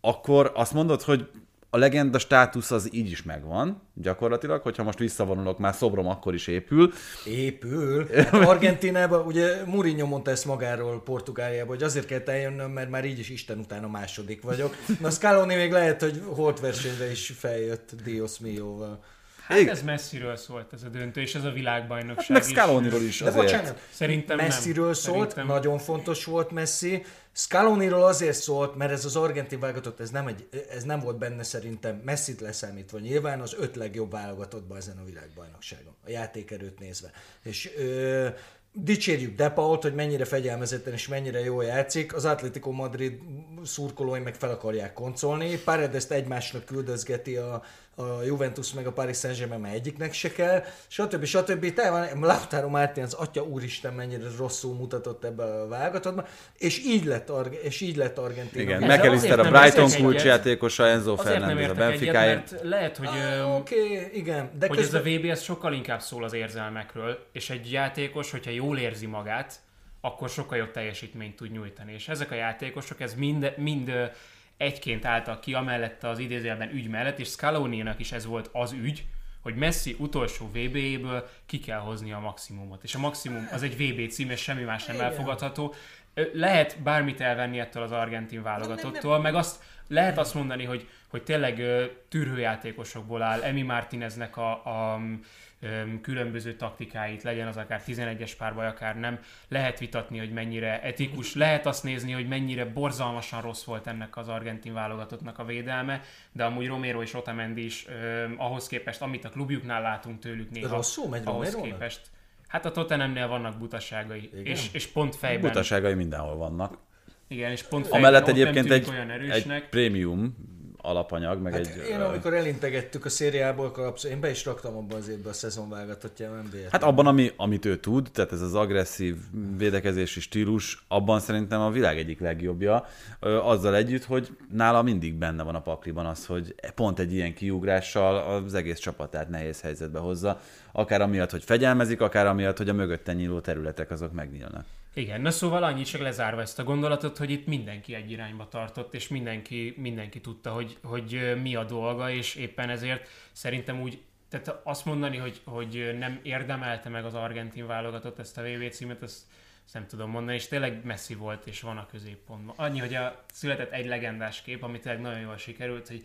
akkor azt mondod, hogy a legenda státusz az így is megvan, gyakorlatilag, hogyha most visszavonulok, már szobrom akkor is épül. Épül? Hát Argentínában, ugye Mourinho mondta ezt magáról Portugáliában, hogy azért kell eljönnöm, mert már így is Isten után a második vagyok. Na Scaloni még lehet, hogy holtversenyre is feljött Dios mio-val. Hát ég... ez messziről szólt ez a döntő, és ez a világbajnokság hát, is. Meg Scaloniról is de azért. Bocsánat, szerintem messziről nem. szólt, szerintem... nagyon fontos volt Messi. Scaloniról azért szólt, mert ez az argentin válogatott, ez nem, egy, ez nem volt benne szerintem Messit leszámítva nyilván az öt legjobb válogatottban ezen a világbajnokságon, a játékerőt nézve. És ö, dicsérjük De Pault, hogy mennyire fegyelmezetten és mennyire jól játszik. Az Atlético Madrid szurkolói meg fel akarják koncolni. Paredes egymásnak küldözgeti a a Juventus meg a Paris Saint-Germain, mert egyiknek se kell, stb. stb. Tehát Lautaro Martínez, atya úristen, mennyire rosszul mutatott ebbe a válogatotban, és így lett, lett Argentína. Igen, Mac Allister a Brighton kulcsjátékosa, Enzo Fernández a Benficáért. Egyet, mert lehet, hogy, ah, okay, igen, de hogy közben... ez a vé bé ez sokkal inkább szól az érzelmekről, és egy játékos, hogyha jól érzi magát, akkor sokkal jobb teljesítményt tud nyújtani. És ezek a játékosok, ez mind... mind egyként álltak ki, amellett az idézőjelben ügy mellett, és Scaloninak is ez volt az ügy, hogy Messi utolsó vé bé-ből ki kell hozni a maximumot. És a maximum az egy vé bé cím, és semmi más nem elfogadható. Lehet bármit elvenni ettől az argentin válogatottól, meg azt lehet azt mondani, hogy, hogy tényleg tűrőjátékosokból áll, Emi Martineznek a, a különböző taktikáit, legyen az akár tizenegyes párbaj, akár nem, lehet vitatni, hogy mennyire etikus, lehet azt nézni, hogy mennyire borzalmasan rossz volt ennek az argentin válogatottnak a védelme, de amúgy Romero és Otamendi is eh, ahhoz képest, amit a klubjuknál látunk tőlük néha, rosszul megy ahhoz képest. Hát a Tottenhamnél vannak butaságai, és, és pont fejben. Butaságai mindenhol vannak. Igen, és pont amellett egyébként egy, egy prémium alapanyag, meg hát egy... Én amikor elintegettük a szériából, kalapsz, én be is raktam abban az évben a szezonvágatottjában en bé á-t. Hát abban, ami, amit ő tud, tehát ez az agresszív védekezési stílus, abban szerintem a világ egyik legjobbja, azzal együtt, hogy nála mindig benne van a pakliban az, hogy pont egy ilyen kiugrással az egész csapatát nehéz helyzetbe hozza, akár amiatt, hogy fegyelmezik, akár amiatt, hogy a mögötte nyíló területek azok megnyílnak. Igen, na szóval annyit csak lezárva ezt a gondolatot, hogy itt mindenki egy irányba tartott, és mindenki, mindenki tudta, hogy, hogy mi a dolga, és éppen ezért szerintem úgy, tehát azt mondani, hogy, hogy nem érdemelte meg az argentin válogatott ezt a vé vé címet, ezt, ezt nem tudom mondani, és tényleg Messi volt, és van a középpontban. Annyi, hogy a született egy legendás kép, ami tényleg nagyon jól sikerült, hogy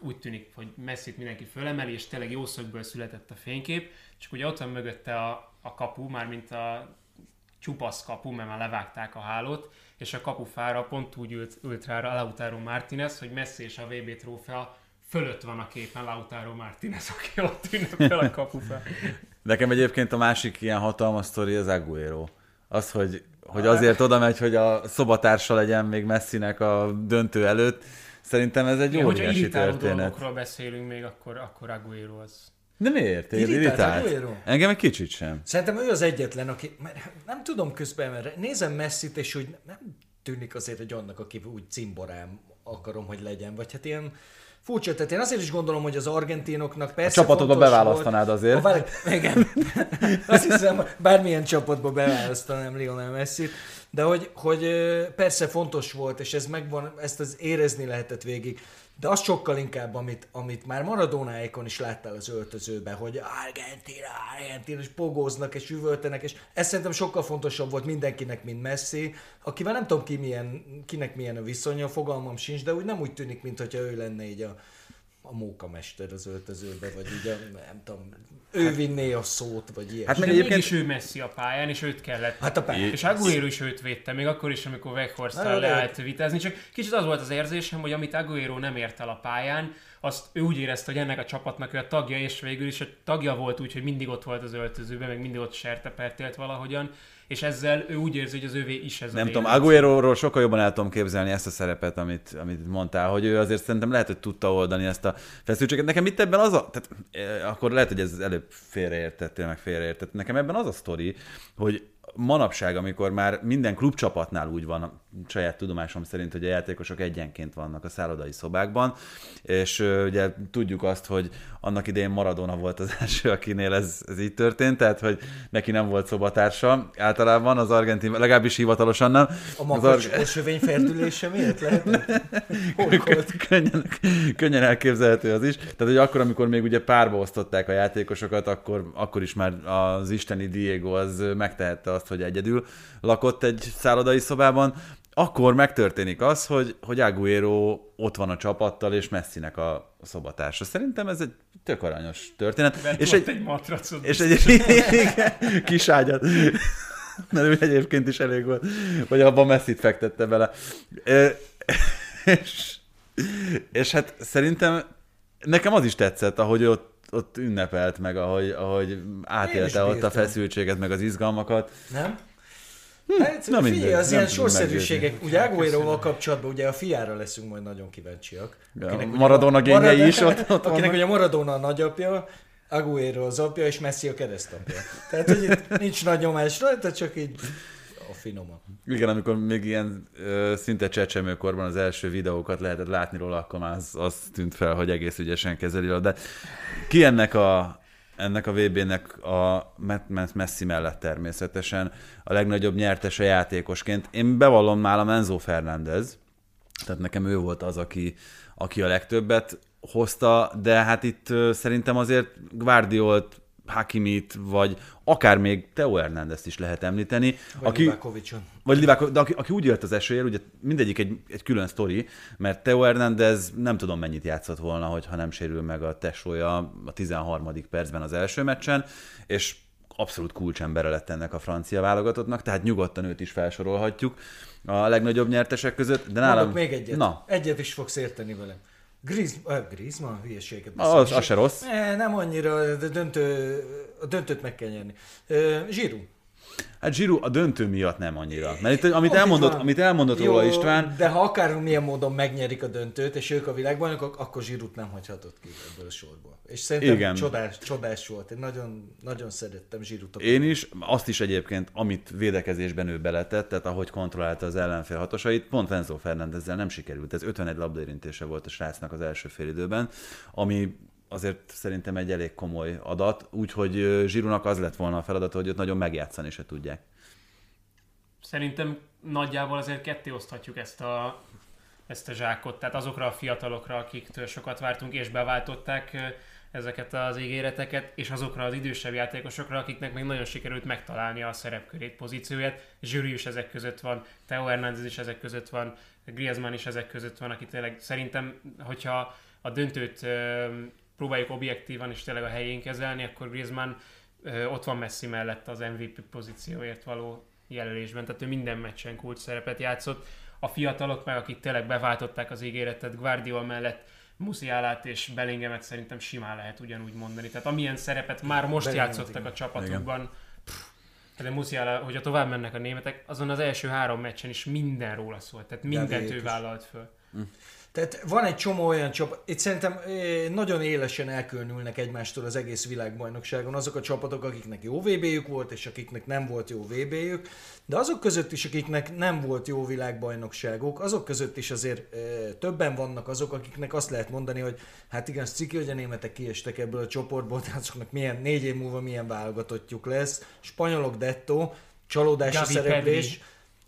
úgy tűnik, hogy Messit mindenki fölemeli, és tényleg jó szögből született a fénykép, csak ugye ott van mögötte a, a kapu, mármint a csupasz kapu, mert már levágták a hálót, és a kapufára pont úgy ült, ült rá a Lautaro Martínez, hogy Messi és a vé bé trófea fölött van a képen Lautaro Martínez, aki ott ünnepel a kapufára. Nekem egyébként a másik ilyen hatalmas sztori az Agüero. Az, hogy, hogy azért oda megy, hogy a szobatársa legyen még Messinek a döntő előtt. Szerintem ez egy óriási történet. Hogyha dolgokról beszélünk még, akkor, akkor Agüero az... De miért? Irritált? Engem egy kicsit sem. Szerintem ő az egyetlen, aki... Nem tudom közben, mert nézem Messit, és úgy nem tűnik azért, hogy annak, aki úgy cimborám akarom, hogy legyen. Vagy hát ilyen furcsa. Tehát én azért is gondolom, hogy az argentinoknak persze a csapatodba beválasztanád volt, azért. Bár... Igen. Azt hiszem, bármilyen csapatba beválasztanám Lionel Messit. De hogy, hogy persze fontos volt, és ez megvan, ezt az érezni lehetett végig. De az sokkal inkább, amit, amit már Maradonáékon is láttál az öltözőben, hogy Argentina, Argentina, és pogóznak, és üvöltenek, és ez szerintem sokkal fontosabb volt mindenkinek, mint Messi, akivel nem tudom ki milyen, kinek milyen a viszonya, fogalmam sincs, de úgy nem úgy tűnik, mintha ő lenne így a, a mókamester az öltözőben, vagy így a, nem tudom, ő vinné a szót, vagy ilyesmi. Hát meg egyébként is ő Messi a pályán, és őt kellett. Hát a pályán. És Agüero is őt védte, még akkor is, amikor Weghorsttal leállt vitázni. Csak kicsit az volt az érzésem, hogy amit Agüero nem ért el a pályán, azt ő úgy érezte, hogy ennek a csapatnak ő a tagja, és végül is a tagja volt úgy, hogy mindig ott volt az öltözőben, meg mindig ott sertepertélt valahogyan, és ezzel ő úgy érzi, hogy az ővé is ez nem a tudom, Agüeróról sokkal jobban el tudom képzelni ezt a szerepet, amit, amit mondtál, hogy ő azért szerintem lehet, hogy tudta oldani ezt a feszültséget. Nekem itt ebben az a... Tehát, eh, akkor lehet, hogy ez előbb félreértettél, meg félreértett. Nekem ebben az a sztori, hogy manapság, amikor már minden klubcsapatnál úgy van, saját tudomásom szerint, hogy a játékosok egyenként vannak a szállodai szobákban, és ugye tudjuk azt, hogy annak idején Maradona volt az első, akinél ez, ez így történt, tehát hogy neki nem volt szobatársa általában az argentin, legalábbis hivatalosan nem. A makos ar... ösövényferdülése miért lehet? könnyen, könnyen elképzelhető az is. Tehát, hogy akkor, amikor még ugye párba osztották a játékosokat, akkor, akkor is már az isteni Diego az megtehette azt, hogy egyedül lakott egy szállodai szobában, akkor megtörténik az, hogy, hogy Agüero ott van a csapattal, és Messinek a szobatársa. Szerintem ez egy tök aranyos történet. Mert és egy, egy matracot. És egy igen, kis ágyat. Mert ő egyébként is elég volt, hogy abban Messit fektette bele. És, és hát szerintem nekem az is tetszett, ahogy ott ott ünnepelt meg, ahogy, ahogy átélte ott a feszültséget, meg az izgalmakat. Nem? Hm, hát, na figyelj, minden, az ilyen sorszerűségek, ugye Agüeróval kapcsolatban, ugye a fiára leszünk majd nagyon kíváncsiak. Ja, Maradona génjei is ott, ott akinek ugye Maradona a nagyapja, Agüero az apja, és Messi a keresztapja. Tehát, hogy itt nincs nagy nyomás rajta, csak így a finoma. Igen, amikor még ilyen ö, szinte csecsemőkorban az első videókat lehetett látni róla, akkor már az, az tűnt fel, hogy egész ügyesen kezeli róla. De ki ennek a ennek a vé bének a Messi mellett természetesen a legnagyobb nyertese játékosként? Én bevallom, nálam Enzo Fernández, tehát nekem ő volt az, aki, aki a legtöbbet hozta, de hát itt ö, szerintem azért Guardiolt, Hakimit, vagy akár még Theo Hernándezt is lehet említeni. Vagy aki, vagy Liváko, de aki, aki úgy jött az esőjér, ugye mindegyik egy, egy külön sztori, mert Theo Hernández nem tudom mennyit játszott volna, hogyha nem sérül meg a tesója a tizenharmadik percben az első meccsen, és abszolút kulcsembere lett ennek a francia válogatottnak, tehát nyugodtan őt is felsorolhatjuk a legnagyobb nyertesek között. De nálam... Mondok még egyet. Na. Egyet is fogsz érteni velem. Griezmann, uh, Griezmann hülyeséget beszélni. Az, az se rossz. Ne, nem annyira, de döntő, a döntőt meg kell nyerni. Uh, Giroud. Hát Giroud a döntő miatt nem annyira. Mert itt, amit elmondott, amit elmondott jó, róla István... De ha akármilyen módon megnyerik a döntőt, és ők a világbajnokok, akkor Giroud nem hagyhatott ki ebből a sorból. És szerintem csodás, csodás volt. Én nagyon, nagyon szerettem Giroudot. Én is, azt is egyébként, amit védekezésben ő beletett, tehát ahogy kontrollálta az ellenfél hatosait, pont Enzo Fernándezzel nem sikerült. Ez ötvenegy labdaérintése volt a srácnak az első fél időben, ami... azért szerintem egy elég komoly adat, úgyhogy Giroudnak az lett volna a feladata, hogy ott nagyon megjátszani se tudják. Szerintem nagyjából azért ketté oszthatjuk ezt a, ezt a zsákot, tehát azokra a fiatalokra, akiktől sokat vártunk és beváltották ezeket az ígéreteket, és azokra az idősebb játékosokra, akiknek még nagyon sikerült megtalálni a szerepkörét, pozícióját. Giroud is ezek között van, Theo Hernández is ezek között van, Griezmann is ezek között van, aki tényleg szerintem, hogyha a döntőt próbáljuk objektívan és tényleg a helyén kezelni, akkor Griezmann ö, ott van Messi mellett az em vé pé pozícióért való jelölésben. Tehát ő minden meccsen kulcs szerepet játszott. A fiatalok meg, akik tényleg beváltották az ígéretet, Guardiola mellett Musialát és Bellingemet szerintem simán lehet ugyanúgy mondani. Tehát amilyen szerepet már most Bellingham játszottak igen. a csapatukban, de Musiala, hogyha tovább mennek a németek, azon az első három meccsen is minden róla szólt. Tehát mindent ő vállalt föl. Mm. Tehát van egy csomó olyan csapat, itt szerintem nagyon élesen elkülönülnek egymástól az egész világbajnokságon azok a csapatok, akiknek jó vé béjük volt, és akiknek nem volt jó vé béjük, de azok között is, akiknek nem volt jó világbajnokságuk, azok között is azért többen vannak azok, akiknek azt lehet mondani, hogy hát igen, ciki, hogy a németek kiestek ebből a csoportból, de azoknak milyen, négy év múlva milyen válogatottjuk lesz, spanyolok dettó, csalódási szereplés.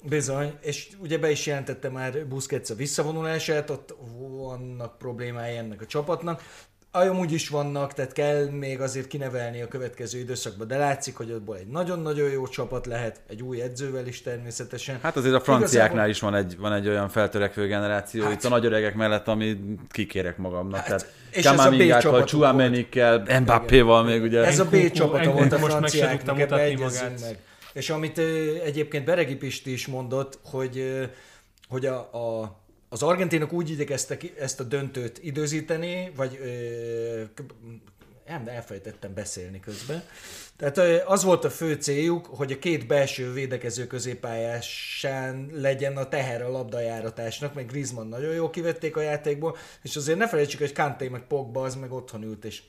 Bizony, és ugye be is jelentette már Busquets a visszavonulását, ott vannak problémái ennek a csapatnak. Amúgy is vannak, tehát kell még azért kinevelni a következő időszakban, de látszik, hogy abból egy nagyon-nagyon jó csapat lehet, egy új edzővel is természetesen. Hát azért a franciáknál is van egy, van egy olyan feltörekvő generáció, hát, itt a nagyöregek mellett, amit kikérek magamnak. Hát, tehát Camavingákkal, Tchouaménikkel, Mbappéval még ugye. Ez a B csapata volt a franciáknak, ebbe egyezzünk meg. És amit egyébként Beregi Pisti is mondott, hogy, hogy a, a, az argentinok úgy igyekeztek ezt a döntőt időzíteni, vagy nem, de elfelejtettem beszélni közben. Tehát az volt a fő céljuk, hogy a két belső védekező középpályásán legyen a teher a labdajáratásnak, meg Griezmann nagyon jól kivették a játékból, és azért ne felejtsük, hogy Kanté meg Pogba az meg otthon ült, és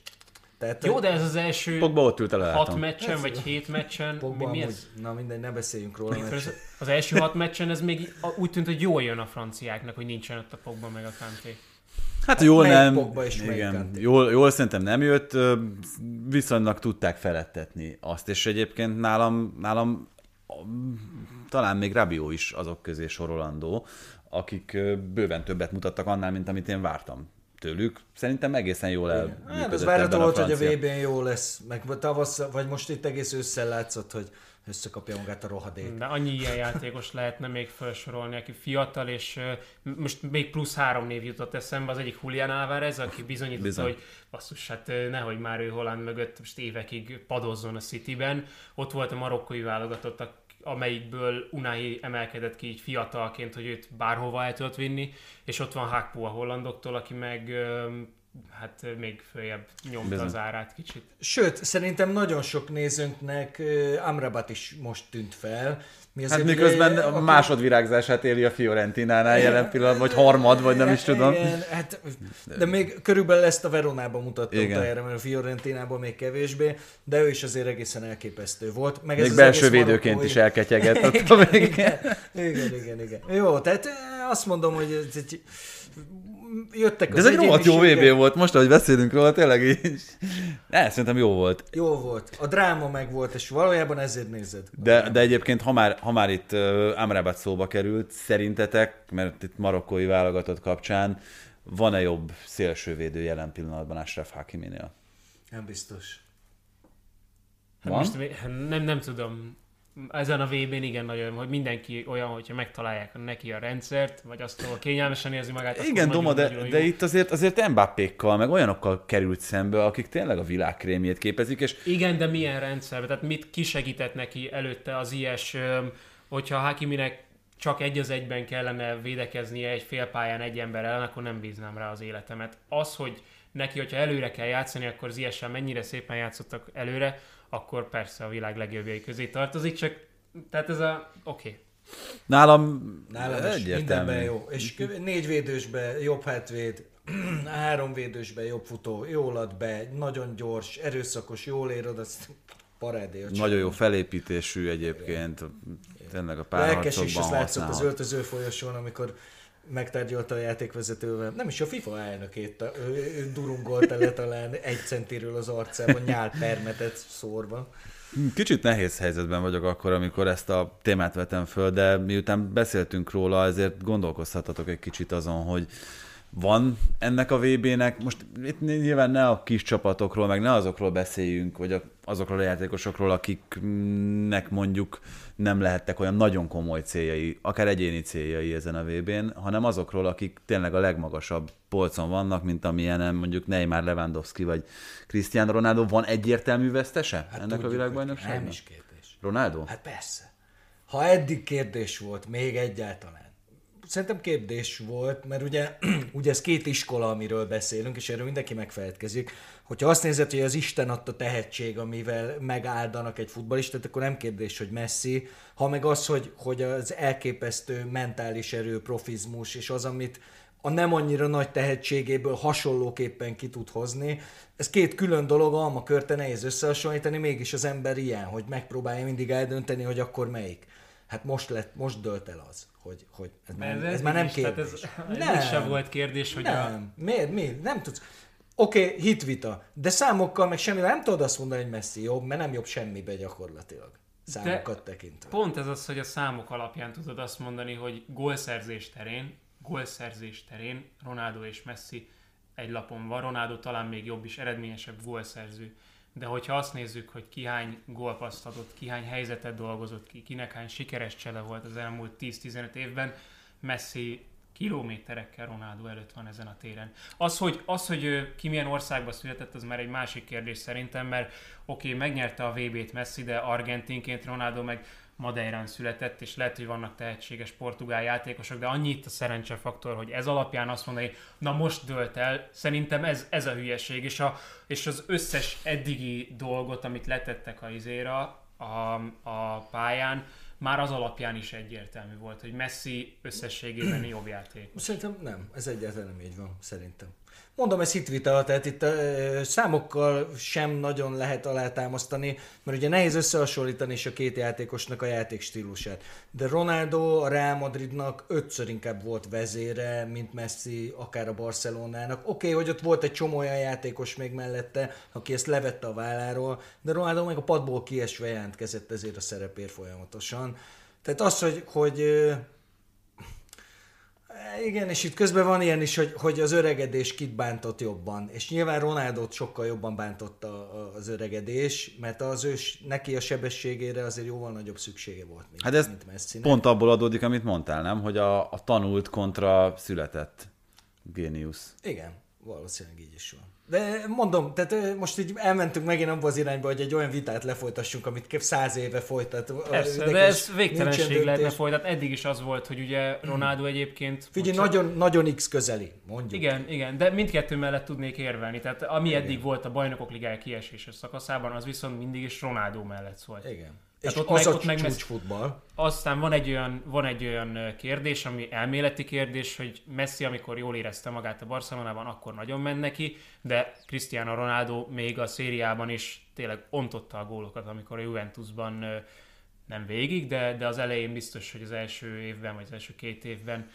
tehát, jó, de ez az első hat meccsen, ez vagy hét meccsen, Pogba, mi, mi ez? Na mindegy, ne beszéljünk róla. Az, az első hat meccsen ez még úgy tűnt, hogy jól jön a franciáknak, hogy nincsen ott a Pogba meg a Kanté. Hát, hát jól nem, igen, jól, jól szerintem nem jött, viszonylag tudták felettetni azt, és egyébként nálam, nálam talán még Rabiot is azok közé sorolandó, akik bőven többet mutattak annál, mint amit én vártam tőlük. Szerintem egészen jól elműködött ebben a francia. Ez várható volt, hogy a vé bén jó lesz, meg tavasz, vagy most itt egész ősszel látszott, hogy összekapja magát a rohadék. De annyi ilyen játékos lehetne még felsorolni, aki fiatal, és uh, most még plusz három név jutott eszembe, az egyik Julián Álvarez, aki bizonyította, Bizony. hogy basszus, hát nehogy már ő Holland mögött most évekig padozzon a Cityben. Ott volt a marokkói válogatottak, amelyikből Unai emelkedett ki így fiatalként, hogy őt bárhova el tudott vinni, és ott van Hakpo a hollandoktól, aki meg hát még följebb nyomta Bizony. az árát kicsit. Sőt, szerintem nagyon sok nézőnknek Amrabat is most tűnt fel. Mi hát miközben ugye, a másodvirágzását éli a Fiorentinánál jelen pillanatban, vagy harmad, vagy nem is tudom. Igen, hát, de még körülbelül ezt a Veronában mutattam erre, mert a Fiorentinában még kevésbé, de ő is azért egészen elképesztő volt. Meg még belső védőként marokkói... is elketyegett ott a végén. Igen, igen, igen. Jó, tehát azt mondom, hogy jöttek az. De ez egy rohadt jó vé bé volt, most ahogy beszélünk róla, tényleg így. Ne, szerintem jó volt. Jó volt. A dráma meg volt, és valójában ezért nézed. De, de egyébként, ha már, ha már itt Amrabat szóba került, szerintetek, mert itt marokkói válogatott kapcsán, van-e jobb szélsővédő jelen pillanatban Ashraf Hakiminél? Nem biztos. Hát most nem, nem tudom. Ezen a vé bén igen nagyon, hogy mindenki olyan, hogyha megtalálják neki a rendszert, vagy azt kényelmesen érzi magát. Igen, Doma, de, de itt azért, azért Mbappékkal, meg olyanokkal került szembe, akik tényleg a világ krémjét képezik. És... igen, de milyen rendszerben? Tehát mit kisegített neki előtte az ilyes, hogyha Hakiminek csak egy az egyben kellene védekeznie egy félpályán egy ember ellen, akkor nem bíznám rá az életemet. Az, hogy neki, hogyha előre kell játszani, akkor az ilyesen mennyire szépen játszottak előre, akkor persze a világ legjobbjai közé tartozik, csak tehát ez a... Oké. Okay. Nálam, nálam egyértelmű. Jó. És négy védősbe jobb hátvéd, három védősbe jobb futó, jól ad be, nagyon gyors, erőszakos, jól ér oda, azt Paredes. Nagyon jó felépítésű egyébként. Tényleg a párharcokban használhat. Lelkes is, azt látszott az öltöző folyosón, amikor megtárgyalta a játékvezetővel. Nem is a FIFA elnökét durungolta le talán egy centiről az arcában, nyálpermetet szórva. Kicsit nehéz helyzetben vagyok akkor, amikor ezt a témát vetem föl, de miután beszéltünk róla, ezért gondolkozhatatok egy kicsit azon, hogy van ennek a vé bének, most itt nyilván ne a kis csapatokról, meg ne azokról beszéljünk, vagy azokról a játékosokról, akiknek mondjuk nem lehettek olyan nagyon komoly céljai, akár egyéni céljai ezen a vé bén, hanem azokról, akik tényleg a legmagasabb polcon vannak, mint amilyen mondjuk Neymar, Lewandowski vagy Cristiano Ronaldo. Van egyértelmű vesztese hát ennek tudjuk, a világbajnokságnak? Nem is kérdés. Ronaldo? Hát persze. Ha eddig kérdés volt, még egyáltalán. Szerintem kérdés volt, mert ugye, ugye ez két iskola, amiről beszélünk, és erről mindenki megfeledkezik. Hogyha azt nézed, hogy az Isten adta tehetség, amivel megáldanak egy futballistát, akkor nem kérdés, hogy Messi. Ha meg az, hogy, hogy az elképesztő mentális erő, profizmus, és az, amit a nem annyira nagy tehetségéből hasonlóképpen ki tud hozni, ez két külön dolog, almakörte nehéz összehasonlítani, mégis az ember ilyen, hogy megpróbálja mindig eldönteni, hogy akkor melyik. Hát most, lett, most dölt el az, hogy, hogy ez, már, ez már nem is, kérdés. Ez, ez nem, sem volt kérdés, hogy... Nem, a... miért, miért, nem tudsz. Oké, okay, hitvita, de számokkal meg semmi, nem tudod azt mondani, hogy Messi jobb, mert nem jobb semmibe gyakorlatilag, számokat de tekintve. Pont ez az, hogy a számok alapján tudod azt mondani, hogy gólszerzés terén, gólszerzés terén Ronaldo és Messi egy lapon van, Ronaldo talán még jobb is, eredményesebb gólszerző. De hogyha azt nézzük, hogy ki hány gólpasszt adott, ki hány helyzetet dolgozott ki, kinek hány sikeres csele volt az elmúlt tíz-tizenöt évben, Messi kilométerekkel Ronaldo előtt van ezen a téren. Az, hogy, az, hogy ki milyen országban született, az már egy másik kérdés szerintem, mert oké, okay, megnyerte a vé bét Messi, de argentinként Ronaldo meg Madeirán született, és lehet, hogy vannak tehetséges portugál játékosok, de annyi itt a szerencsefaktor, hogy ez alapján azt mondani, na most dölt el, szerintem ez, ez a hülyeség, és, a, és az összes eddigi dolgot, amit letettek a izéra a, a pályán, már az alapján is egyértelmű volt, hogy Messi összességében jobb játékos. Szerintem nem, ez egyáltalán nem így van, szerintem. Mondom, ez hitvita, tehát itt uh, számokkal sem nagyon lehet alátámasztani, mert ugye nehéz összehasonlítani is a két játékosnak a játékstílusát. De Ronaldo a Real Madridnak ötször inkább volt vezére, mint Messi akár a Barcelonának. Oké, okay, hogy ott volt egy csomó olyan játékos még mellette, aki ezt levette a válláról, de Ronaldo meg a padból kiesve jelentkezett ezért a szerepért folyamatosan. Tehát az, hogy... hogy igen, és itt közben van ilyen is, hogy, hogy az öregedés kit bántott jobban. És nyilván Ronaldót sokkal jobban bántotta az öregedés, mert az ős, neki a sebességére azért jóval nagyobb szüksége volt, mint, hát ez mint Messinek. Pont abból adódik, amit mondtál, nem? Hogy a, a tanult kontra született géniusz. Igen, valószínűleg így is van. De mondom, tehát most így elmentünk megint abba az irányba, hogy egy olyan vitát lefolytassunk, amit száz éve folytat. Persze, de ez végtelenség lehetne folytatni. Eddig is az volt, hogy ugye Ronaldo egyébként... Figyelj, nagyon, nagyon X közeli, mondjuk. Igen, igen, de mindkettő mellett tudnék érvelni. Tehát ami igen. eddig volt a Bajnokok Ligája kieséses szakaszában, az viszont mindig is Ronaldo mellett volt. Igen. Tehát és ott az meg, a csúcs Messi... futball. Aztán van egy, olyan, van egy olyan kérdés, ami elméleti kérdés, hogy Messi, amikor jól érezte magát a Barcelonában, akkor nagyon ment neki, de Cristiano Ronaldo még a szériában is tényleg ontotta a gólokat, amikor a Juventusban nem végig, de, de az elején biztos, hogy az első évben, vagy az első két évben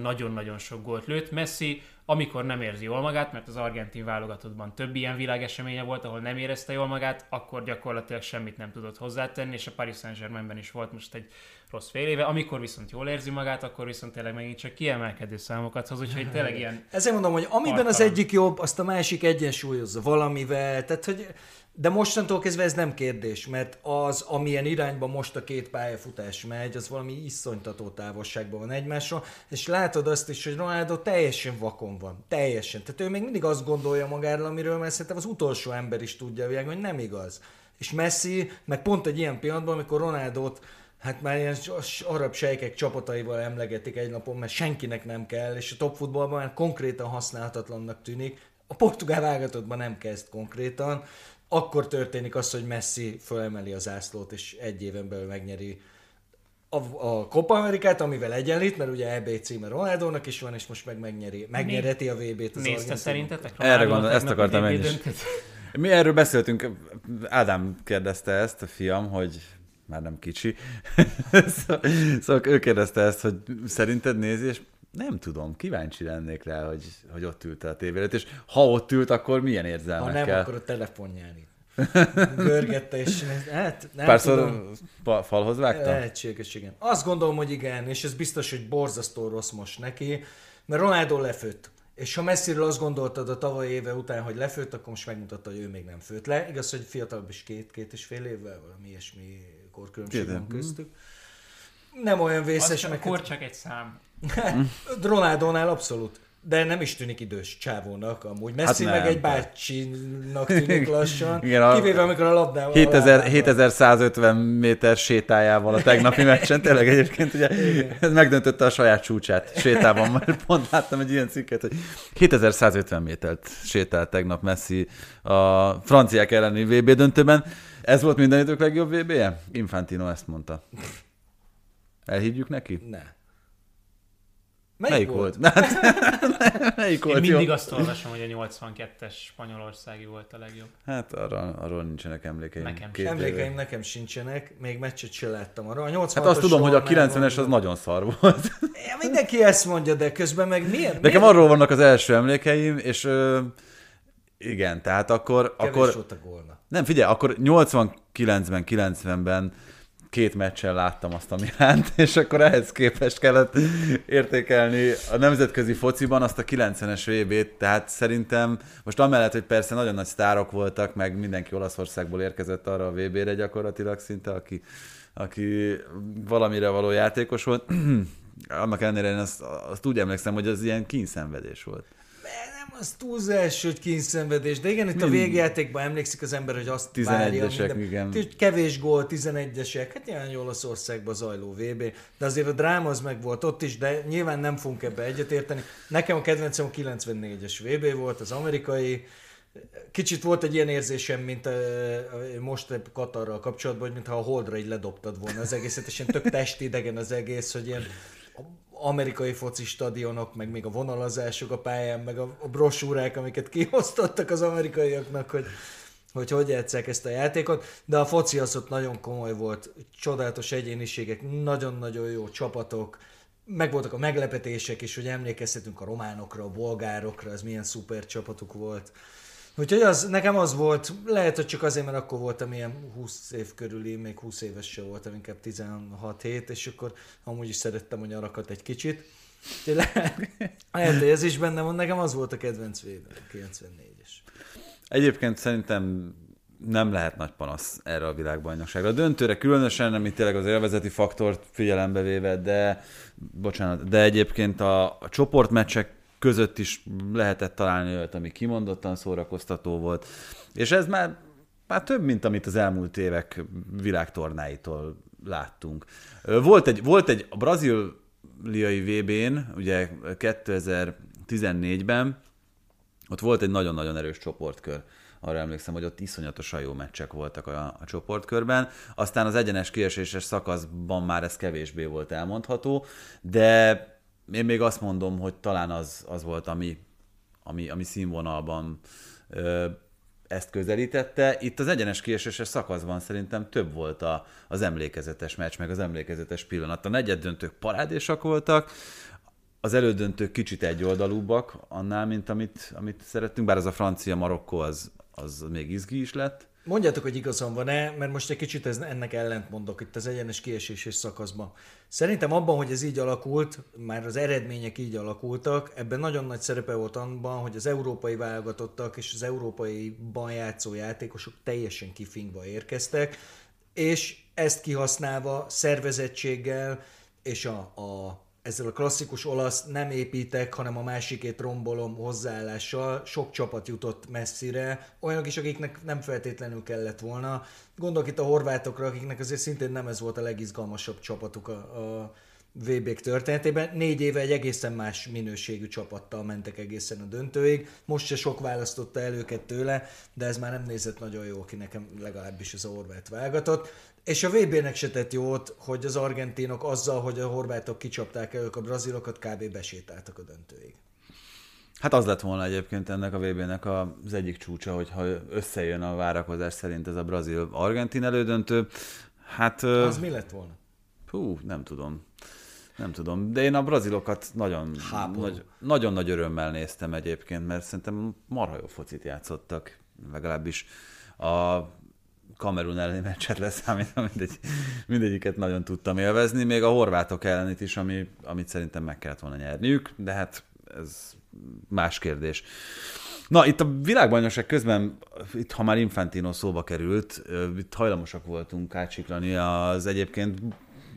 nagyon-nagyon sok gólt lőtt. Messi, amikor nem érzi jól magát, mert az argentin válogatottban több ilyen világeseménye volt, ahol nem érezte jól magát, akkor gyakorlatilag semmit nem tudott hozzátenni, és a Paris Saint-Germainben is volt most egy rossz fél éve. Amikor viszont jól érzi magát, akkor viszont tényleg megint csak kiemelkedő számokat hoz, úgyhogy tényleg ilyen... Ezért mondom, hogy amiben artalan. Az egyik jobb, azt a másik egyensúlyozza valamivel, tehát hogy... De mostantól kezdve ez nem kérdés, mert az, amilyen irányba most a két pályafutás megy, az valami iszonytató távolságban van egymásról, és látod azt is, hogy Ronaldo teljesen vakon van, teljesen. Tehát ő még mindig azt gondolja magáról, amiről, mert szerintem az utolsó ember is tudja a világon, hogy nem igaz. És Messi, meg pont egy ilyen pillanatban, amikor Ronaldót, hát már ilyen arab sejkek csapataival emlegetik egy napon, mert senkinek nem kell, és a top futballban már konkrétan használhatatlannak tűnik, a portugál válogatottban nem kezd konkrétan, akkor történik az, hogy Messi fölemeli a zászlót, és egy éven belül megnyeri a, a Copa Amerikát, amivel egyenlít, mert ugye é bé címe Ronaldónak is van, és most meg megnyeri, megnyereti a vé bét az Argentína. Szerintetek Ronaldo? Erre gondolom, ezt akartam én is. Mi erről beszéltünk, Ádám kérdezte ezt, a fiam, hogy már nem kicsi, szóval ő kérdezte ezt, hogy szerinted nézi, és nem tudom, kíváncsi lennék rá, hogy, hogy ott ült a tévélet, és ha ott ült, akkor milyen érzelmekkel? Ha nem, kell? Akkor a telefonján itt görgette, és hát nem Párszor tudom. Párszor falhoz vágtam? Lehetséges, igen. Azt gondolom, hogy igen, és ez biztos, hogy borzasztó rossz most neki, mert Ronaldo lefőtt. És ha Messiről azt gondoltad a tavalyi éve után, hogy lefőtt, akkor most megmutatta, hogy ő még nem főtt le. Igaz, hogy fiatalabb is két-két és fél évvel, valami ilyesmi korkülönbség van köztük. Nem olyan vészes. Az meg... Kor csak egy szám. Ronaldónál abszolút. De nem is tűnik idős csávónak amúgy. Messi hát meg egy bácsinak tűnik lassan. Igen, kivéve, amikor a labdával... hétezer-százötven méter sétájával a tegnapi meccsen. Tényleg egyébként ugye ez megdöntötte a saját csúcsát sétában. Már pont láttam egy ilyen cikket, hogy hétezer-százötven métert sétált tegnap Messi a franciák elleni vé bé döntőben. Ez volt minden idők legjobb vé béje? Infantino ezt mondta. Elhiggyük neki? Ne. Melyik, Melyik volt? volt? Melyik volt? Én mindig jó? Azt olvasom, hogy a nyolcvankettes spanyolországi volt a legjobb. Hát arra, arról nincsenek emlékeim. Nekem emlékeim éve. Nekem sincsenek, még meccset sem láttam arra. A nyolcvanas hát azt tudom, hogy a kilencvenes az nagyon szar volt. É, mindenki ezt mondja, de közben meg miért? Nekem miért? Arról vannak az első emlékeim, és ö, igen, tehát akkor... Kevés akkor, volt a gólna. Nem, figyelj, akkor nyolcvankilencben, kilencvenben két meccsen láttam azt a Milánt, és akkor ehhez képest kellett értékelni a nemzetközi fociban azt a kilencvenes vé bét, tehát szerintem most amellett, hogy persze nagyon nagy sztárok voltak, meg mindenki Olaszországból érkezett arra a vé bére gyakorlatilag szinte, aki, aki valamire való játékos volt, annak ellenére én azt, azt úgy emlékszem, hogy az ilyen kínszenvedés volt. Nem, az túlzás, hogy kínszenvedés, de igen, itt mind. A végjátékban emlékszik az ember, hogy azt várja, minden... kevés gól, tizenegyesek, hát ilyen Olaszországban zajló vé bé, de azért a dráma az meg volt ott is, de nyilván nem fogunk ebbe egyetérteni. Nekem a kedvencem a kilencvennégyes vé bé volt, az amerikai. Kicsit volt egy ilyen érzésem, mint a, a, most Katarral kapcsolatban, hogy mintha a Holdra így ledobtad volna az egészet, és ilyen tök testidegen az egész, hogy ilyen amerikai foci stadionok, meg még a vonalazások a pályán, meg a, a brosúrák, amiket kiosztottak az amerikaiaknak, hogy hogy, hogy játsszák ezt a játékot, de a foci az ott nagyon komoly volt, csodálatos egyéniségek, nagyon-nagyon jó csapatok, meg voltak a meglepetések is, hogy emlékeztetünk a románokra, a bolgárokra, ez milyen szuper csapatuk volt. Úgyhogy az, nekem az volt, lehet, hogy csak azért, mert akkor voltam ilyen húsz év körüli, még húsz éves sem voltam, inkább tizenhat-hét, és akkor amúgy is szerettem a nyarakat egy kicsit. Úgyhogy lehet, lehet, ez is benne van, nekem az volt a kedvenc vé bé, a kilencvennégyes. Egyébként szerintem nem lehet nagy panasz erre a világbajnokságra. A döntőre különösen, amit tényleg az élvezeti faktort figyelembe véve, de bocsánat, de egyébként a, a csoportmeccsek között is lehetett találni olyat, ami kimondottan szórakoztató volt. És ez már, már több, mint amit az elmúlt évek világtornáitól láttunk. Volt egy, volt egy a braziliai vé bén, ugye kétezer-tizennégyben, ott volt egy nagyon-nagyon erős csoportkör. Arra emlékszem, hogy ott iszonyatosan jó meccsek voltak a, a csoportkörben. Aztán az egyenes kieséses szakaszban már ez kevésbé volt elmondható, de én még azt mondom, hogy talán az, az volt, ami, ami, ami színvonalban ö, ezt közelítette. Itt az egyenes kieséses szakaszban szerintem több volt a, az emlékezetes meccs, meg az emlékezetes pillanat. A negyeddöntők parádésak voltak, az elődöntők kicsit egyoldalúbbak annál, mint amit, amit szerettünk, bár az a francia-marokkó az, az még izgi is lett. Mondjátok, hogy igazam van-e, mert most egy kicsit ez, ennek ellent mondok itt az egyenes kieséses szakaszban. Szerintem abban, hogy ez így alakult, már az eredmények így alakultak, ebben nagyon nagy szerepe volt abban, hogy az európai válogatottak és az európaiban játszó játékosok teljesen kifingva érkeztek, és ezt kihasználva szervezettséggel és a, a, ezzel a klasszikus olasz nem építek, hanem a másikét rombolom hozzáállással sok csapat jutott messzire, olyanok is, akiknek nem feltétlenül kellett volna. Gondolok itt a horvátokra, akiknek azért szintén nem ez volt a legizgalmasabb csapatuk a, a vé bék történetében. Négy éve egy egészen más minőségű csapattal mentek egészen a döntőig. Most se sok választotta el őket tőle, de ez már nem nézett nagyon jó ki nekem, legalábbis az a horvát válogatott. És a vé bének se tett jót, hogy az argentinok azzal, hogy a horvátok kicsapták el ők a brazilokat, kb. Besétáltak a döntőig. Hát az lett volna egyébként ennek a vé bének az egyik csúcsa, hogyha összejön a várakozás szerint ez a brazil-argentin elődöntő. Hát... Az mi lett volna? Hú, nem tudom. Nem tudom, de én a brazilokat nagyon nagy, nagyon nagy örömmel néztem egyébként, mert szerintem marha jó focit játszottak, legalábbis a Kamerun elleni meccset leszámítva mindegy, mindegyiket nagyon tudtam élvezni, még a horvátok ellenit is, ami, amit szerintem meg kellett volna nyerniük, de hát ez más kérdés. Na, itt a világbajnokság közben, itt ha már Infantino szóba került, itt hajlamosak voltunk kácsiklani az egyébként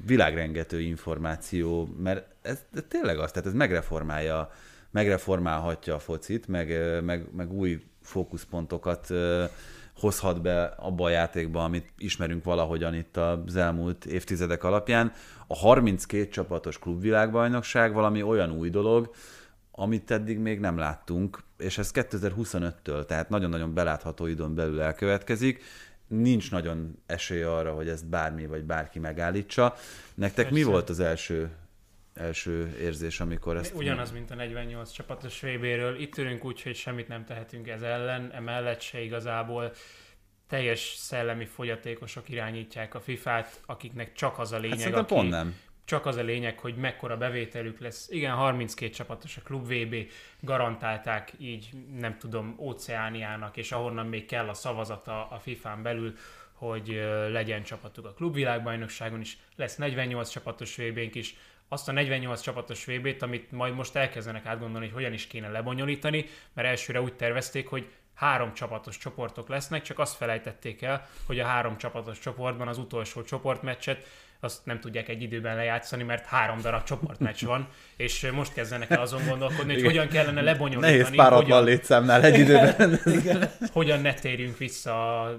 világrengető információ, mert ez tényleg az, tehát ez megreformálja, megreformálhatja a focit, meg, meg, meg új fókuszpontokat hozhat be abba a játékba, amit ismerünk valahogyan itt az elmúlt évtizedek alapján. A harminckét csapatos klubvilágbajnokság valami olyan új dolog, amit eddig még nem láttunk, és ez kétezer-huszonöttől, tehát nagyon-nagyon belátható időn belül elkövetkezik. Nincs nagyon esély arra, hogy ezt bármi vagy bárki megállítsa. Nektek persze. Mi volt az első, első érzés, amikor ezt... Ugyanaz, mint a negyvennyolc csapatos vé béről. Itt ülünk úgy, hogy semmit nem tehetünk ez ellen, emellett se igazából teljes szellemi fogyatékosok irányítják a fifát, akiknek csak az a lényeg, hát aki... pont nem. Csak az a lényeg, hogy mekkora bevételük lesz. Igen, harminckét csapatos a klub vé bé, garantálták így, nem tudom, Óceániának, és ahonnan még kell a szavazata a fifán belül, hogy legyen csapatuk a klubvilágbajnokságon is. Lesz negyvennyolc csapatos vé bénk is. Azt a negyvennyolc csapatos vé bét, amit majd most elkezdenek átgondolni, hogy hogyan is kéne lebonyolítani, mert elsőre úgy tervezték, hogy három csapatos csoportok lesznek, csak azt felejtették el, hogy a három csapatos csoportban az utolsó csoportmeccset azt nem tudják egy időben lejátszani, mert három darab csoportmeccs van, és most kezdenek el azon gondolkodni, hogy hogyan kellene lebonyolítani. Nehéz páratlan létszámnál egy időben. Igen. Hogyan ne térjünk vissza a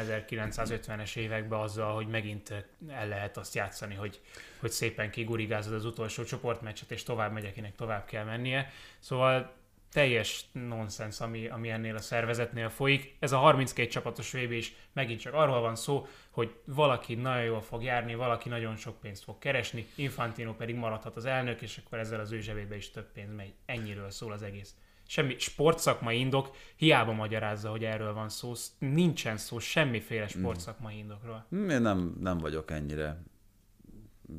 ezerkilencszázötvenes évekbe azzal, hogy megint el lehet azt játszani, hogy, hogy szépen kigurigázod az utolsó csoportmeccset, és tovább megy, akinek tovább kell mennie. Szóval teljes nonsens, ami, ami ennél a szervezetnél folyik. Ez a harminckét csapatos vé bé is megint csak arról van szó, hogy valaki nagyon jól fog járni, valaki nagyon sok pénzt fog keresni, Infantino pedig maradhat az elnök, és akkor ezzel az ő zsebébe is több pénz megy. Ennyiről szól az egész. Semmi sportszakmai indok, hiába magyarázza, hogy erről van szó. Nincsen szó semmiféle sportszakmai indokról. Én nem, nem vagyok ennyire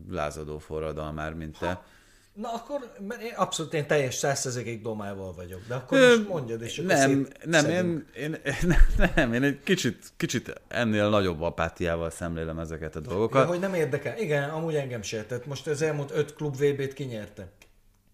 lázadó forradalmár, mint te. Ha. Na akkor én abszolút én teljes száz százalékig domával vagyok, de akkor Ö, most mondjad, és akkor nem, nem, én, én, nem, nem, én egy kicsit, kicsit ennél nagyobb apátiával szemlélem ezeket a dolgokat. Ja, hogy nem érdekel. Igen, amúgy engem se. Tehát most az elmúlt öt klub vé bét kinyerte.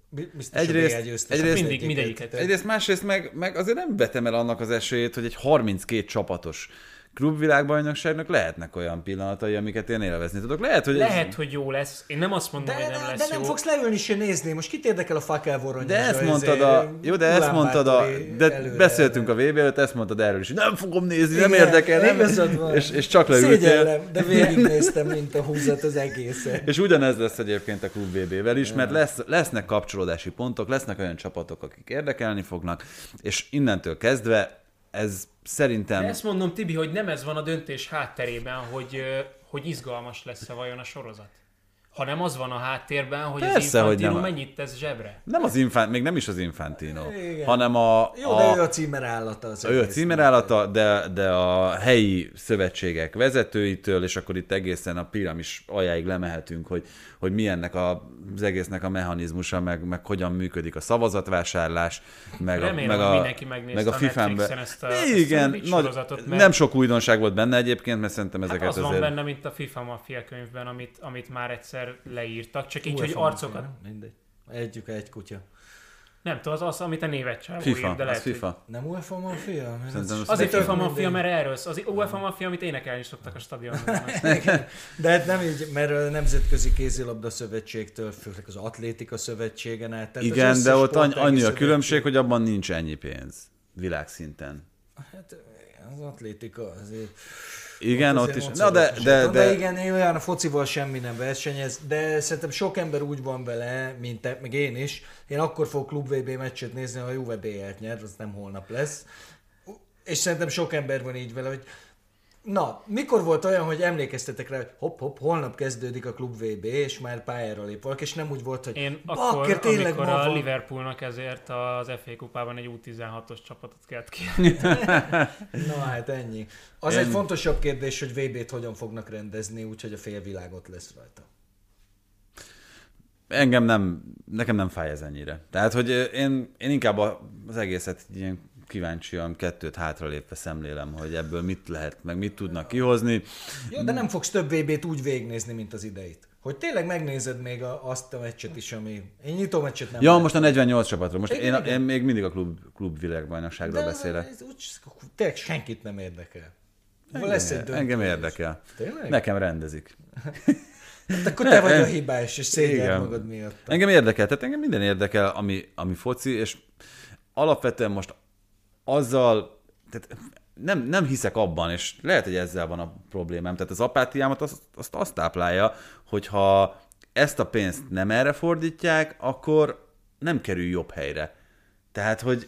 Biztos, egyrészt, egyrészt, mindig mindegyiket. Egyrészt, másrészt meg, meg azért nem vetem el annak az esélyét, hogy egy harminckét csapatos klubvilágbajnokságnak lehetnek olyan pillanatai, amiket én élvezni tudok. Lehet, hogy, Lehet, ez... hogy jó lesz. Én nem azt mondom, de, hogy nem de, lesz de jó. De nem fogsz leülni se nézni. Most kit érdekel a Fakelvoron? De ezt mondtad a... Jó, de ezt mondtad a... De beszéltünk a vé bé előtt, ezt mondtad erről is. Nem fogom nézni, igen, nem érdekel. Nem, igazad van. És, és csak leültél. Szégyellem, de végignéztem, mint a húzat az egészen. És ugyanez lesz egyébként a klub vé bével is, mert lesz, lesznek kapcsolódási pontok, lesznek olyan csapatok, akik érdekelni fognak, és innentől kezdve ez szerintem... De ezt mondom, Tibi, hogy nem ez van a döntés hátterében, hogy, hogy izgalmas lesz-e vajon a sorozat. Hanem az van a háttérben, hogy persze, az Infantino mennyit tesz zsebre. Nem az Infantino, még nem is az Infantino, igen, hanem a... Jó, a, de ő a címerállata. Az ő a címerállata, de, de a helyi szövetségek vezetőitől, és akkor itt egészen a piramis aljáig lemehetünk, hogy, hogy mi ennek a, az egésznek a mechanizmusa, meg, meg hogyan működik a szavazatvásárlás, meg remélem, a... Remélem, hogy mindenki megnézte meg a, a Netflixen ezt a, igen, ezt a nagy, sorozatot. Mert... Nem sok újdonság volt benne egyébként, mert szerintem ezeket hát az azért... van benne, mint a FIFA Mafia könyvben, amit, amit már egyszer leírtak, csak így, hogy arcokat... Mindegy. Együk egy kutya. Nem tudom, az az, amit a névet sem ír, de lehet, FIFA. Hogy... Nem UEFA Mafia? Azért UEFA Mafia, mert erről szó. Az UEFA Mafia, amit énekelni szoktak a stadionban. De hát nem így, mert a Nemzetközi Kézilabda Szövetségtől, főleg az Atlétika Szövetségen át. Igen, de ott annyi a különbség, hogy abban nincs ennyi pénz. Világszinten. Hát az atlétika azért... Igen, ott, ott is. Na de, de, de, de igen, én olyan a focival semmi nem versenyez, de szerintem sok ember úgy van vele, mint te, meg én is. Én akkor fogok klub vé bé meccset nézni, ha a Juve bé elt nyer, az nem holnap lesz. És szerintem sok ember van így vele, hogy na, mikor volt olyan, hogy emlékeztetek rá, hogy hopp-hopp, holnap kezdődik a klub vé bé, és már pályára lép valaki, és nem úgy volt, hogy én akkor, bakker, tényleg amikor ma a van. Liverpoolnak ezért az ef á kupában egy u tizenhatos csapatot kellett kérni. Na hát ennyi. Az ennyi. Egy fontosabb kérdés, hogy vé bét hogyan fognak rendezni, úgyhogy a félvilágot lesz rajta. Engem nem, nekem nem fáj ez ennyire. Tehát, hogy én, én inkább az egészet ilyen kíváncsian kettőt hátralépve szemlélem, hogy ebből mit lehet, meg mit tudnak kihozni. Jó, de nem fogsz több vé bét úgy végignézni, mint az ideit. Hogy tényleg megnézed még azt a meccset is, ami... Én nyitó meccset nem... Ja, most a negyvennyolc csapatról. Most én, én még mindig a klub, klub világbajnokságról beszélek. Ez úgy, tényleg senkit nem érdekel. Engem, lesz egy engem érdekel. Tényleg? Nekem rendezik. Hát akkor te vagy a hibás, és szégyeld magad miatt. Engem érdekel, tehát engem minden érdekel, ami, ami foci, és alapvetően most azzal, tehát nem, nem hiszek abban, és lehet, hogy ezzel van a problémám, tehát az apátiámat azt, azt, azt táplálja, hogyha ezt a pénzt nem erre fordítják, akkor nem kerül jobb helyre. Tehát, hogy...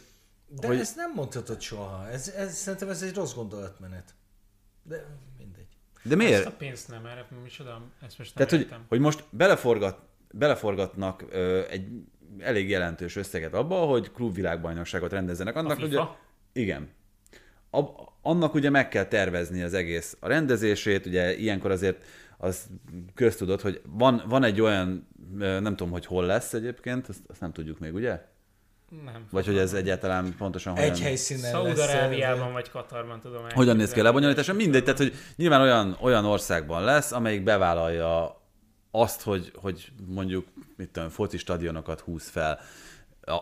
De hogy... ezt nem mondhatod soha. Ez, ez, szerintem ez egy rossz gondolatmenet. De mindegy. De miért? Ezt a pénzt nem erre, micsoda, ezt most nem tehát, értem. Hogy, hogy most beleforgat, beleforgatnak ö, egy... elég jelentős összeget abba, hogy klubvilágbajnokságot rendezzenek. Annak, ugye, igen. A, annak ugye meg kell tervezni az egész a rendezését, ugye ilyenkor azért az köztudott, hogy van, van egy olyan, nem tudom, hogy hol lesz egyébként, azt, azt nem tudjuk még, ugye? Nem. Vagy hogy ez egyáltalán pontosan... Egy helyszínen lesz. Szaúd-Arábiában vagy Katarban, tudom. Hogyan néz ki a lebonyolítása? Mindegy, tehát hogy nyilván olyan, olyan országban lesz, amelyik bevállalja azt, hogy, hogy mondjuk mit tudom, foci stadionokat húz fel.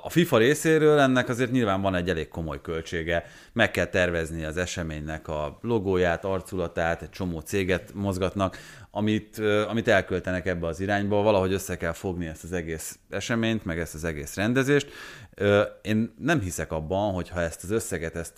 A FIFA részéről ennek azért nyilván van egy elég komoly költsége. Meg kell tervezni az eseménynek a logóját, arculatát, egy csomó céget mozgatnak, amit, amit elköltenek ebbe az irányba. Valahogy össze kell fogni ezt az egész eseményt, meg ezt az egész rendezést. Én nem hiszek abban, hogyha ezt az összeget, ezt,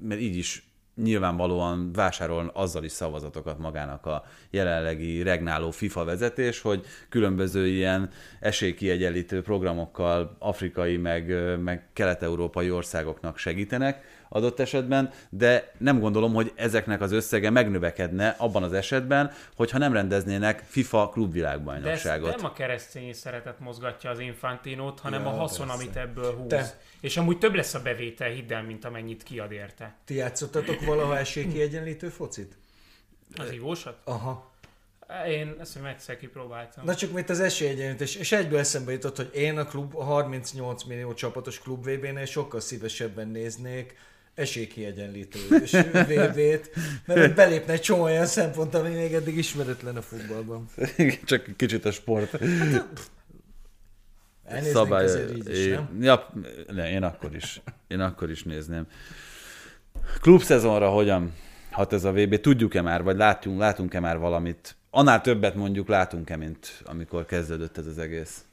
mert így is nyilvánvalóan vásárol azzal is szavazatokat magának a jelenlegi regnáló FIFA vezetés, hogy különböző ilyen esélykiegyenlítő programokkal afrikai, meg, meg kelet-európai országoknak segítenek adott esetben, de nem gondolom, hogy ezeknek az összege megnövekedne abban az esetben, hogyha nem rendeznének FIFA klubvilágbajnokságot. De ez nem a keresztény szeretet mozgatja az Infantinót, hanem ja, a haszon, persze, amit ebből húz. Te. És amúgy több lesz a bevétel, hidd el, mint amennyit kiad érte. Ti játszottatok valaha esélykiegyenlítő focit? Az hívósat? Aha. Én ezt még egyszer kipróbáltam. Na csak mint az esélyegyenlítés, és egyből eszembe jutott, hogy én a klub, a harmincnyolc millió csapatos klub vé bénél sokkal szívesebben néznék esélykiegyenlítő vé bét, mert belépne egy csomó olyan szempont, ami még eddig ismeretlen a futballban. Csak kicsit a sport. Hát, elnéznénk szabály, azért így is, nem? Ja, ne, én akkor is. Én akkor is nézném. Klubszezonra hogyan hat ez a vé bé? Tudjuk-e már, vagy látunk, látunk-e már valamit? Annál többet mondjuk látunk-e, mint amikor kezdődött ez az egész?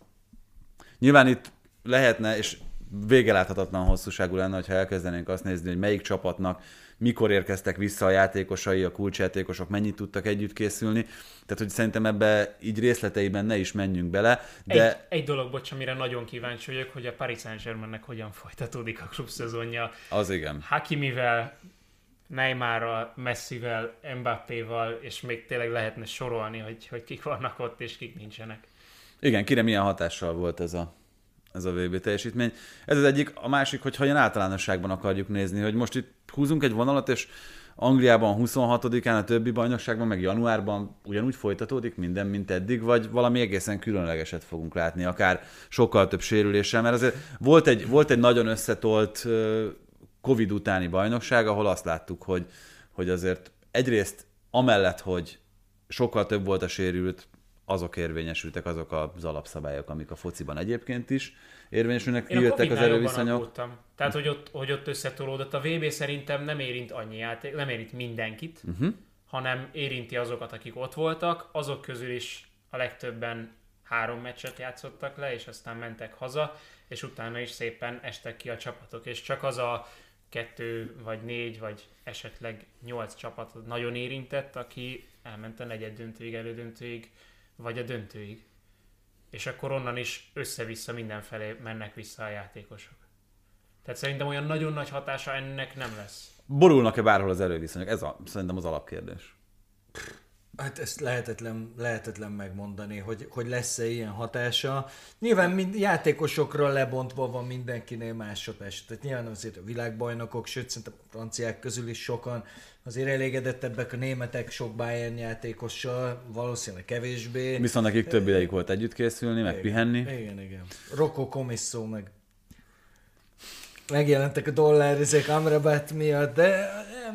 Nyilván itt lehetne, és vége láthatatlan hosszúságú lenne, hogyha elkezdenénk azt nézni, hogy melyik csapatnak mikor érkeztek vissza a játékosai, a kulcsjátékosok, mennyit tudtak együtt készülni. Tehát, hogy szerintem ebbe így részleteiben ne is menjünk bele. De... Egy, egy dolog, bocs, amire nagyon kíváncsi vagyok, hogy a Paris Saint-Germainnek hogyan folytatódik a klubszezonja. Az igen. Hakimivel, Neymarral, Messivel, Mbappéval, és még tényleg lehetne sorolni, hogy, hogy kik vannak ott, és kik nincsenek. Igen, kire milyen hatással volt ez a ez a vé bé teljesítmény. Ez az egyik, a másik, hogyha ilyen általánosságban akarjuk nézni, hogy most itt húzunk egy vonalat, és Angliában huszonhatodikán a többi bajnokságban, meg januárban ugyanúgy folytatódik minden, mint eddig, vagy valami egészen különlegeset fogunk látni, akár sokkal több sérüléssel, mert azért volt egy, volt egy nagyon összetolt Covid utáni bajnokság, ahol azt láttuk, hogy, hogy azért egyrészt amellett, hogy sokkal több volt a sérült, azok érvényesültek, azok az alapszabályok, amik a fociban egyébként is érvényesülnek, kijöttek az erőviszonyok. Tehát, hogy ott, hogy ott összetolódott. A vé bé szerintem nem érint annyi játék, nem érint mindenkit, uh-huh. hanem érinti azokat, akik ott voltak. Azok közül is a legtöbben három meccset játszottak le, és aztán mentek haza, és utána is szépen estek ki a csapatok. És csak az a kettő vagy négy, vagy esetleg nyolc csapat nagyon érintett, aki elment a negyed döntőig, elődöntőig, vagy a döntőig. És akkor onnan is össze-vissza mindenfelé mennek vissza a játékosok. Tehát szerintem olyan nagyon nagy hatása ennek nem lesz. Borulnak-e bárhol az erőviszonyok? Ez a, szerintem az alapkérdés. Hát ezt lehetetlen, lehetetlen megmondani, hogy, hogy lesz-e ilyen hatása. Nyilván mind, játékosokra lebontva van mindenkinél más hatás. Tehát nyilván azért a világbajnokok, sőt szerintem a franciák közül is sokan azért elégedettebbek, a németek sok Bayern játékossal, valószínűleg kevésbé. Viszont nekik több idejük volt együtt készülni, meg igen, pihenni. Igen, igen. Rocco Commisso meg megjelentek a dollárizék Amrabat miatt, de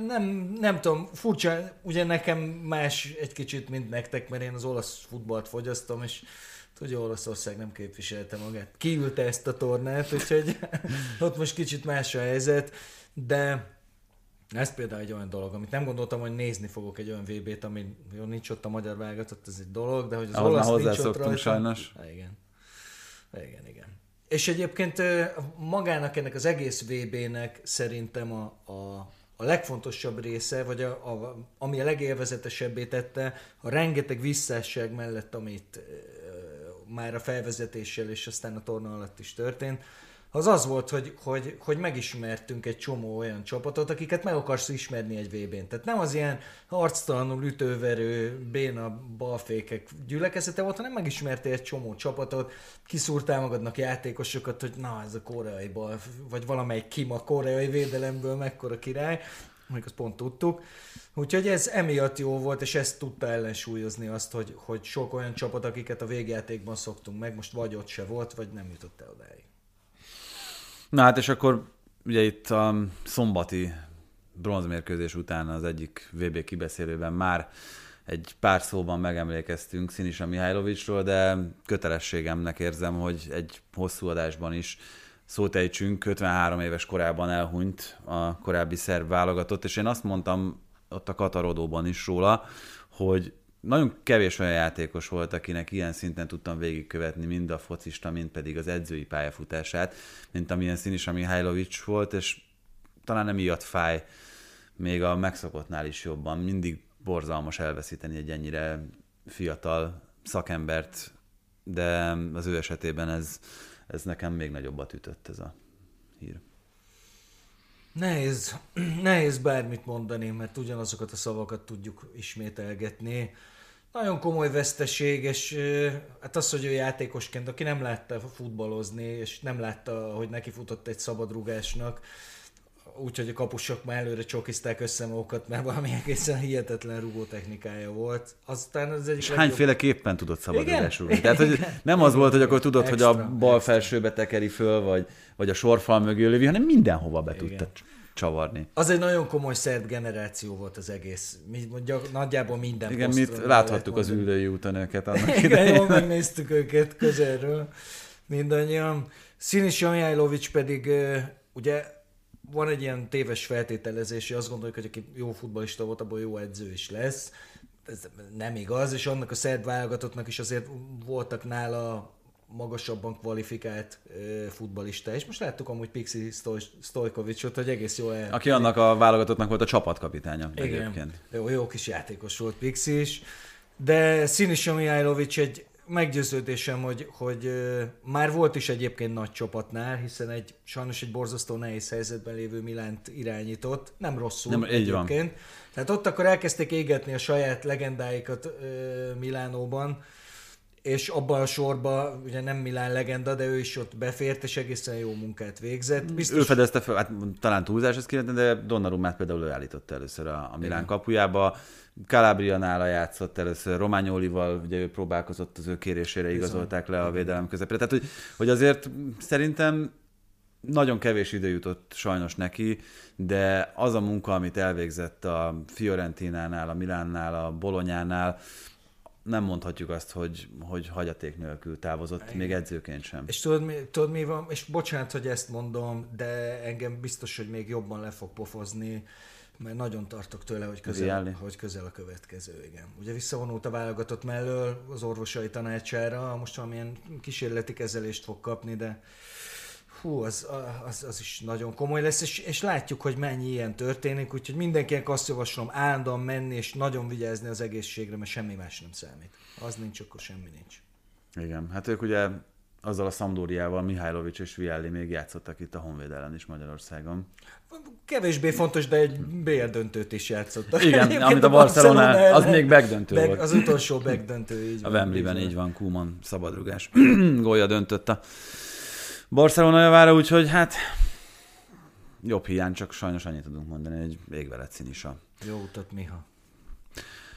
nem, nem tudom, furcsa, ugye nekem más egy kicsit, mint nektek, mert én az olasz futballt fogyasztom, és tudja, Olaszország nem képviselte magát. Kiülte ezt a tornát, úgyhogy ott most kicsit más a helyzet, de ez például egy olyan dolog, amit nem gondoltam, hogy nézni fogok egy olyan vé bét, ami jó, nincs ott a magyar válogatott, ez egy dolog, de hogy az ahhoz olasz nincs ott rajta. Sajnos. Há, igen, igen, igen. És egyébként magának ennek az egész vé bének szerintem a, a, a legfontosabb része, vagy a, a, ami a legélvezetesebbé tette, a rengeteg visszásság mellett, amit e, már a felvezetéssel és aztán a torna alatt is történt, az az volt, hogy, hogy, hogy megismertünk egy csomó olyan csapatot, akiket meg akarsz ismerni egy vé bén. Tehát nem az ilyen arctalanul ütőverő, béna balfékek gyülekezete volt, hanem megismertél egy csomó csapatot, kiszúrtál magadnak játékosokat, hogy na, ez a koreai balf, vagy valamelyik kim a koreai védelemből mekkora király, mondjuk azt pont tudtuk. Úgyhogy ez emiatt jó volt, és ezt tudta ellensúlyozni azt, hogy, hogy sok olyan csapat, akiket a végjátékban szoktunk meg, most vagy ott se volt, vagy nem jutott el odáig. Na hát, és akkor ugye itt a szombati bronzmérkőzés után az egyik vé bé kibeszélőben már egy pár szóban megemlékeztünk Sinisa Mihajlovicsról, de kötelességemnek érzem, hogy egy hosszú adásban is szót ejtsünk. ötvenhárom éves korában elhunyt a korábbi szerb válogatott, és én azt mondtam ott a Katarodóban is róla, hogy nagyon kevés olyan játékos volt, akinek ilyen szinten tudtam végigkövetni mind a focista, mind pedig az edzői pályafutását, mint amilyen Sinisa Mihajlovics volt, és talán nem ilyet fáj még a megszokottnál is jobban. Mindig borzalmas elveszíteni egy ennyire fiatal szakembert, de az ő esetében ez, ez nekem még nagyobbat ütött ez a hír. Nehéz, nehéz bármit mondani, mert ugyanazokat a szavakat tudjuk ismételgetni. Nagyon komoly veszteség, és hát az, hogy ő játékosként, aki nem látta futballozni, és nem látta, hogy neki futott egy szabadrugásnak, úgyhogy a kapusok már előre csokizták össze magukat, mert valami egészen hihetetlen rugó technikája volt. Aztán az egyik és legjobb... hányféleképpen tudott szabadrugás rúgni. Tehát, hogy nem az volt, hogy akkor tudod, extra, hogy a bal felsőbe tekeri föl, vagy, vagy a sorfal mögé lövi, hanem mindenhova be igen. tudta csavarni. Az egy nagyon komoly szerb generáció volt az egész. Mi, mondjuk, nagyjából minden igen, posztról. Mit láthattuk az Üllői úton őket annak idején. Jól megnéztük őket közelről. Mindannyian. Sinisa Mihajlovics pedig ugye van egy ilyen téves feltételezés, azt gondoljuk, hogy aki jó futballista volt, abból jó edző is lesz. Ez nem igaz, és annak a szerb válogatottnak is azért voltak nála magasabban kvalifikált futballista, és most láttuk amúgy Pixi Stojkovicsot, hogy egész jól el... Aki annak a válogatottnak volt a csapatkapitánya. Igen, egyébként. Jó, jó kis játékos volt Pixi is, de Sinisa Mihajlovics egy meggyőződésem, hogy, hogy már volt is egyébként nagy csapatnál, hiszen egy sajnos egy borzasztó nehéz helyzetben lévő Milánt irányított, nem rosszul nem, egyébként. Van. Tehát ott akkor elkezdték égetni a saját legendáikat Milánóban, és abban a sorban, ugye nem Milán legenda, de ő is ott befért, és egészen jó munkát végzett. Biztos... Ő fedezte fel, hát talán túlzás ezt kérdezni, de Donnarummát például ő állította először a, a Milán kapujába. Calabrianála játszott először, Romagnolival, ugye ő próbálkozott, az ő kérésére igazolták le a védelem közepére. Tehát, hogy, hogy azért szerintem nagyon kevés idő jutott sajnos neki, de az a munka, amit elvégzett a Fiorentinánál, a Milánnál, a Bolonyánál, nem mondhatjuk azt, hogy, hogy hagyaték nélkül távozott, igen. még edzőként sem. És tudod mi, tudod, mi van? És bocsánat, hogy ezt mondom, de engem biztos, hogy még jobban le fog pofozni, mert nagyon tartok tőle, hogy közel, hogy közel a következő, igen. Ugye visszavonult a válogatott mellől az orvosai tanácsára, most valamilyen kísérleti kezelést fog kapni, de Hú, az, az, az is nagyon komoly lesz, és, és látjuk, hogy mennyi ilyen történik, úgyhogy mindenkinek azt javaslom, állandóan menni, és nagyon vigyázni az egészségre, mert semmi más nem számít. Az nincs, akkor semmi nincs. Igen, hát ők ugye azzal a Sampdoriával, Mihajlovics és Vialli még játszottak itt a Honvéd ellen is Magyarországon. Kevésbé fontos, de egy bé el döntőt is játszottak. Igen, egyébként amit a Barcelona, Barcelona az még backdöntő back, volt. Az utolsó backdöntő, így van. A Wembleyben így van, Koeman szabadrugás gólja döntött a Barcelona javára, úgyhogy hát jobb hiány, csak sajnos annyit tudunk mondani, hogy égveled színisa. Jó utat, Miha!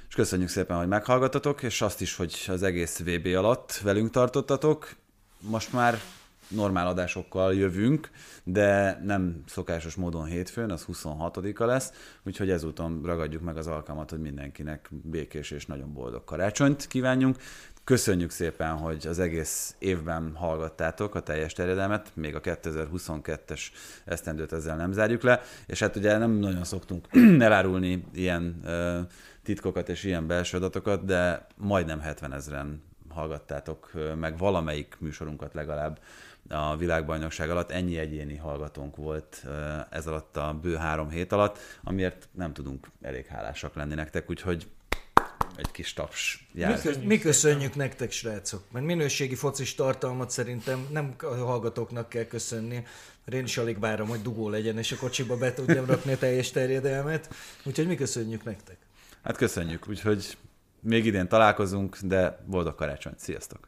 És köszönjük szépen, hogy meghallgattatok, és azt is, hogy az egész vé bé alatt velünk tartottatok. Most már normál adásokkal jövünk, de nem szokásos módon hétfőn, az huszonhatodika lesz, úgyhogy ezúton ragadjuk meg az alkalmat, hogy mindenkinek békés és nagyon boldog karácsonyt kívánjunk. Köszönjük szépen, hogy az egész évben hallgattátok a teljes terjedelmet, még a kétezer-huszonkettes esztendőt ezzel nem zárjuk le, és hát ugye nem nagyon szoktunk elárulni ilyen uh, titkokat és ilyen belső adatokat, de majdnem hetvenezren hallgattátok meg valamelyik műsorunkat legalább a világbajnokság alatt. Ennyi egyéni hallgatónk volt ez alatt a bő három hét alatt, amiért nem tudunk elég hálásak lenni nektek, úgyhogy egy kis taps jár. Mi, mi köszönjük nektek, srácok, mert minőségi focis tartalmat szerintem nem a hallgatóknak kell köszönni, én is alig várom, hogy dugó legyen, és a kocsiba be tudjam rakni a teljes terjedelmet, úgyhogy mi köszönjük nektek. Hát köszönjük, úgyhogy még idén találkozunk, de boldog karácsonyt! Sziasztok!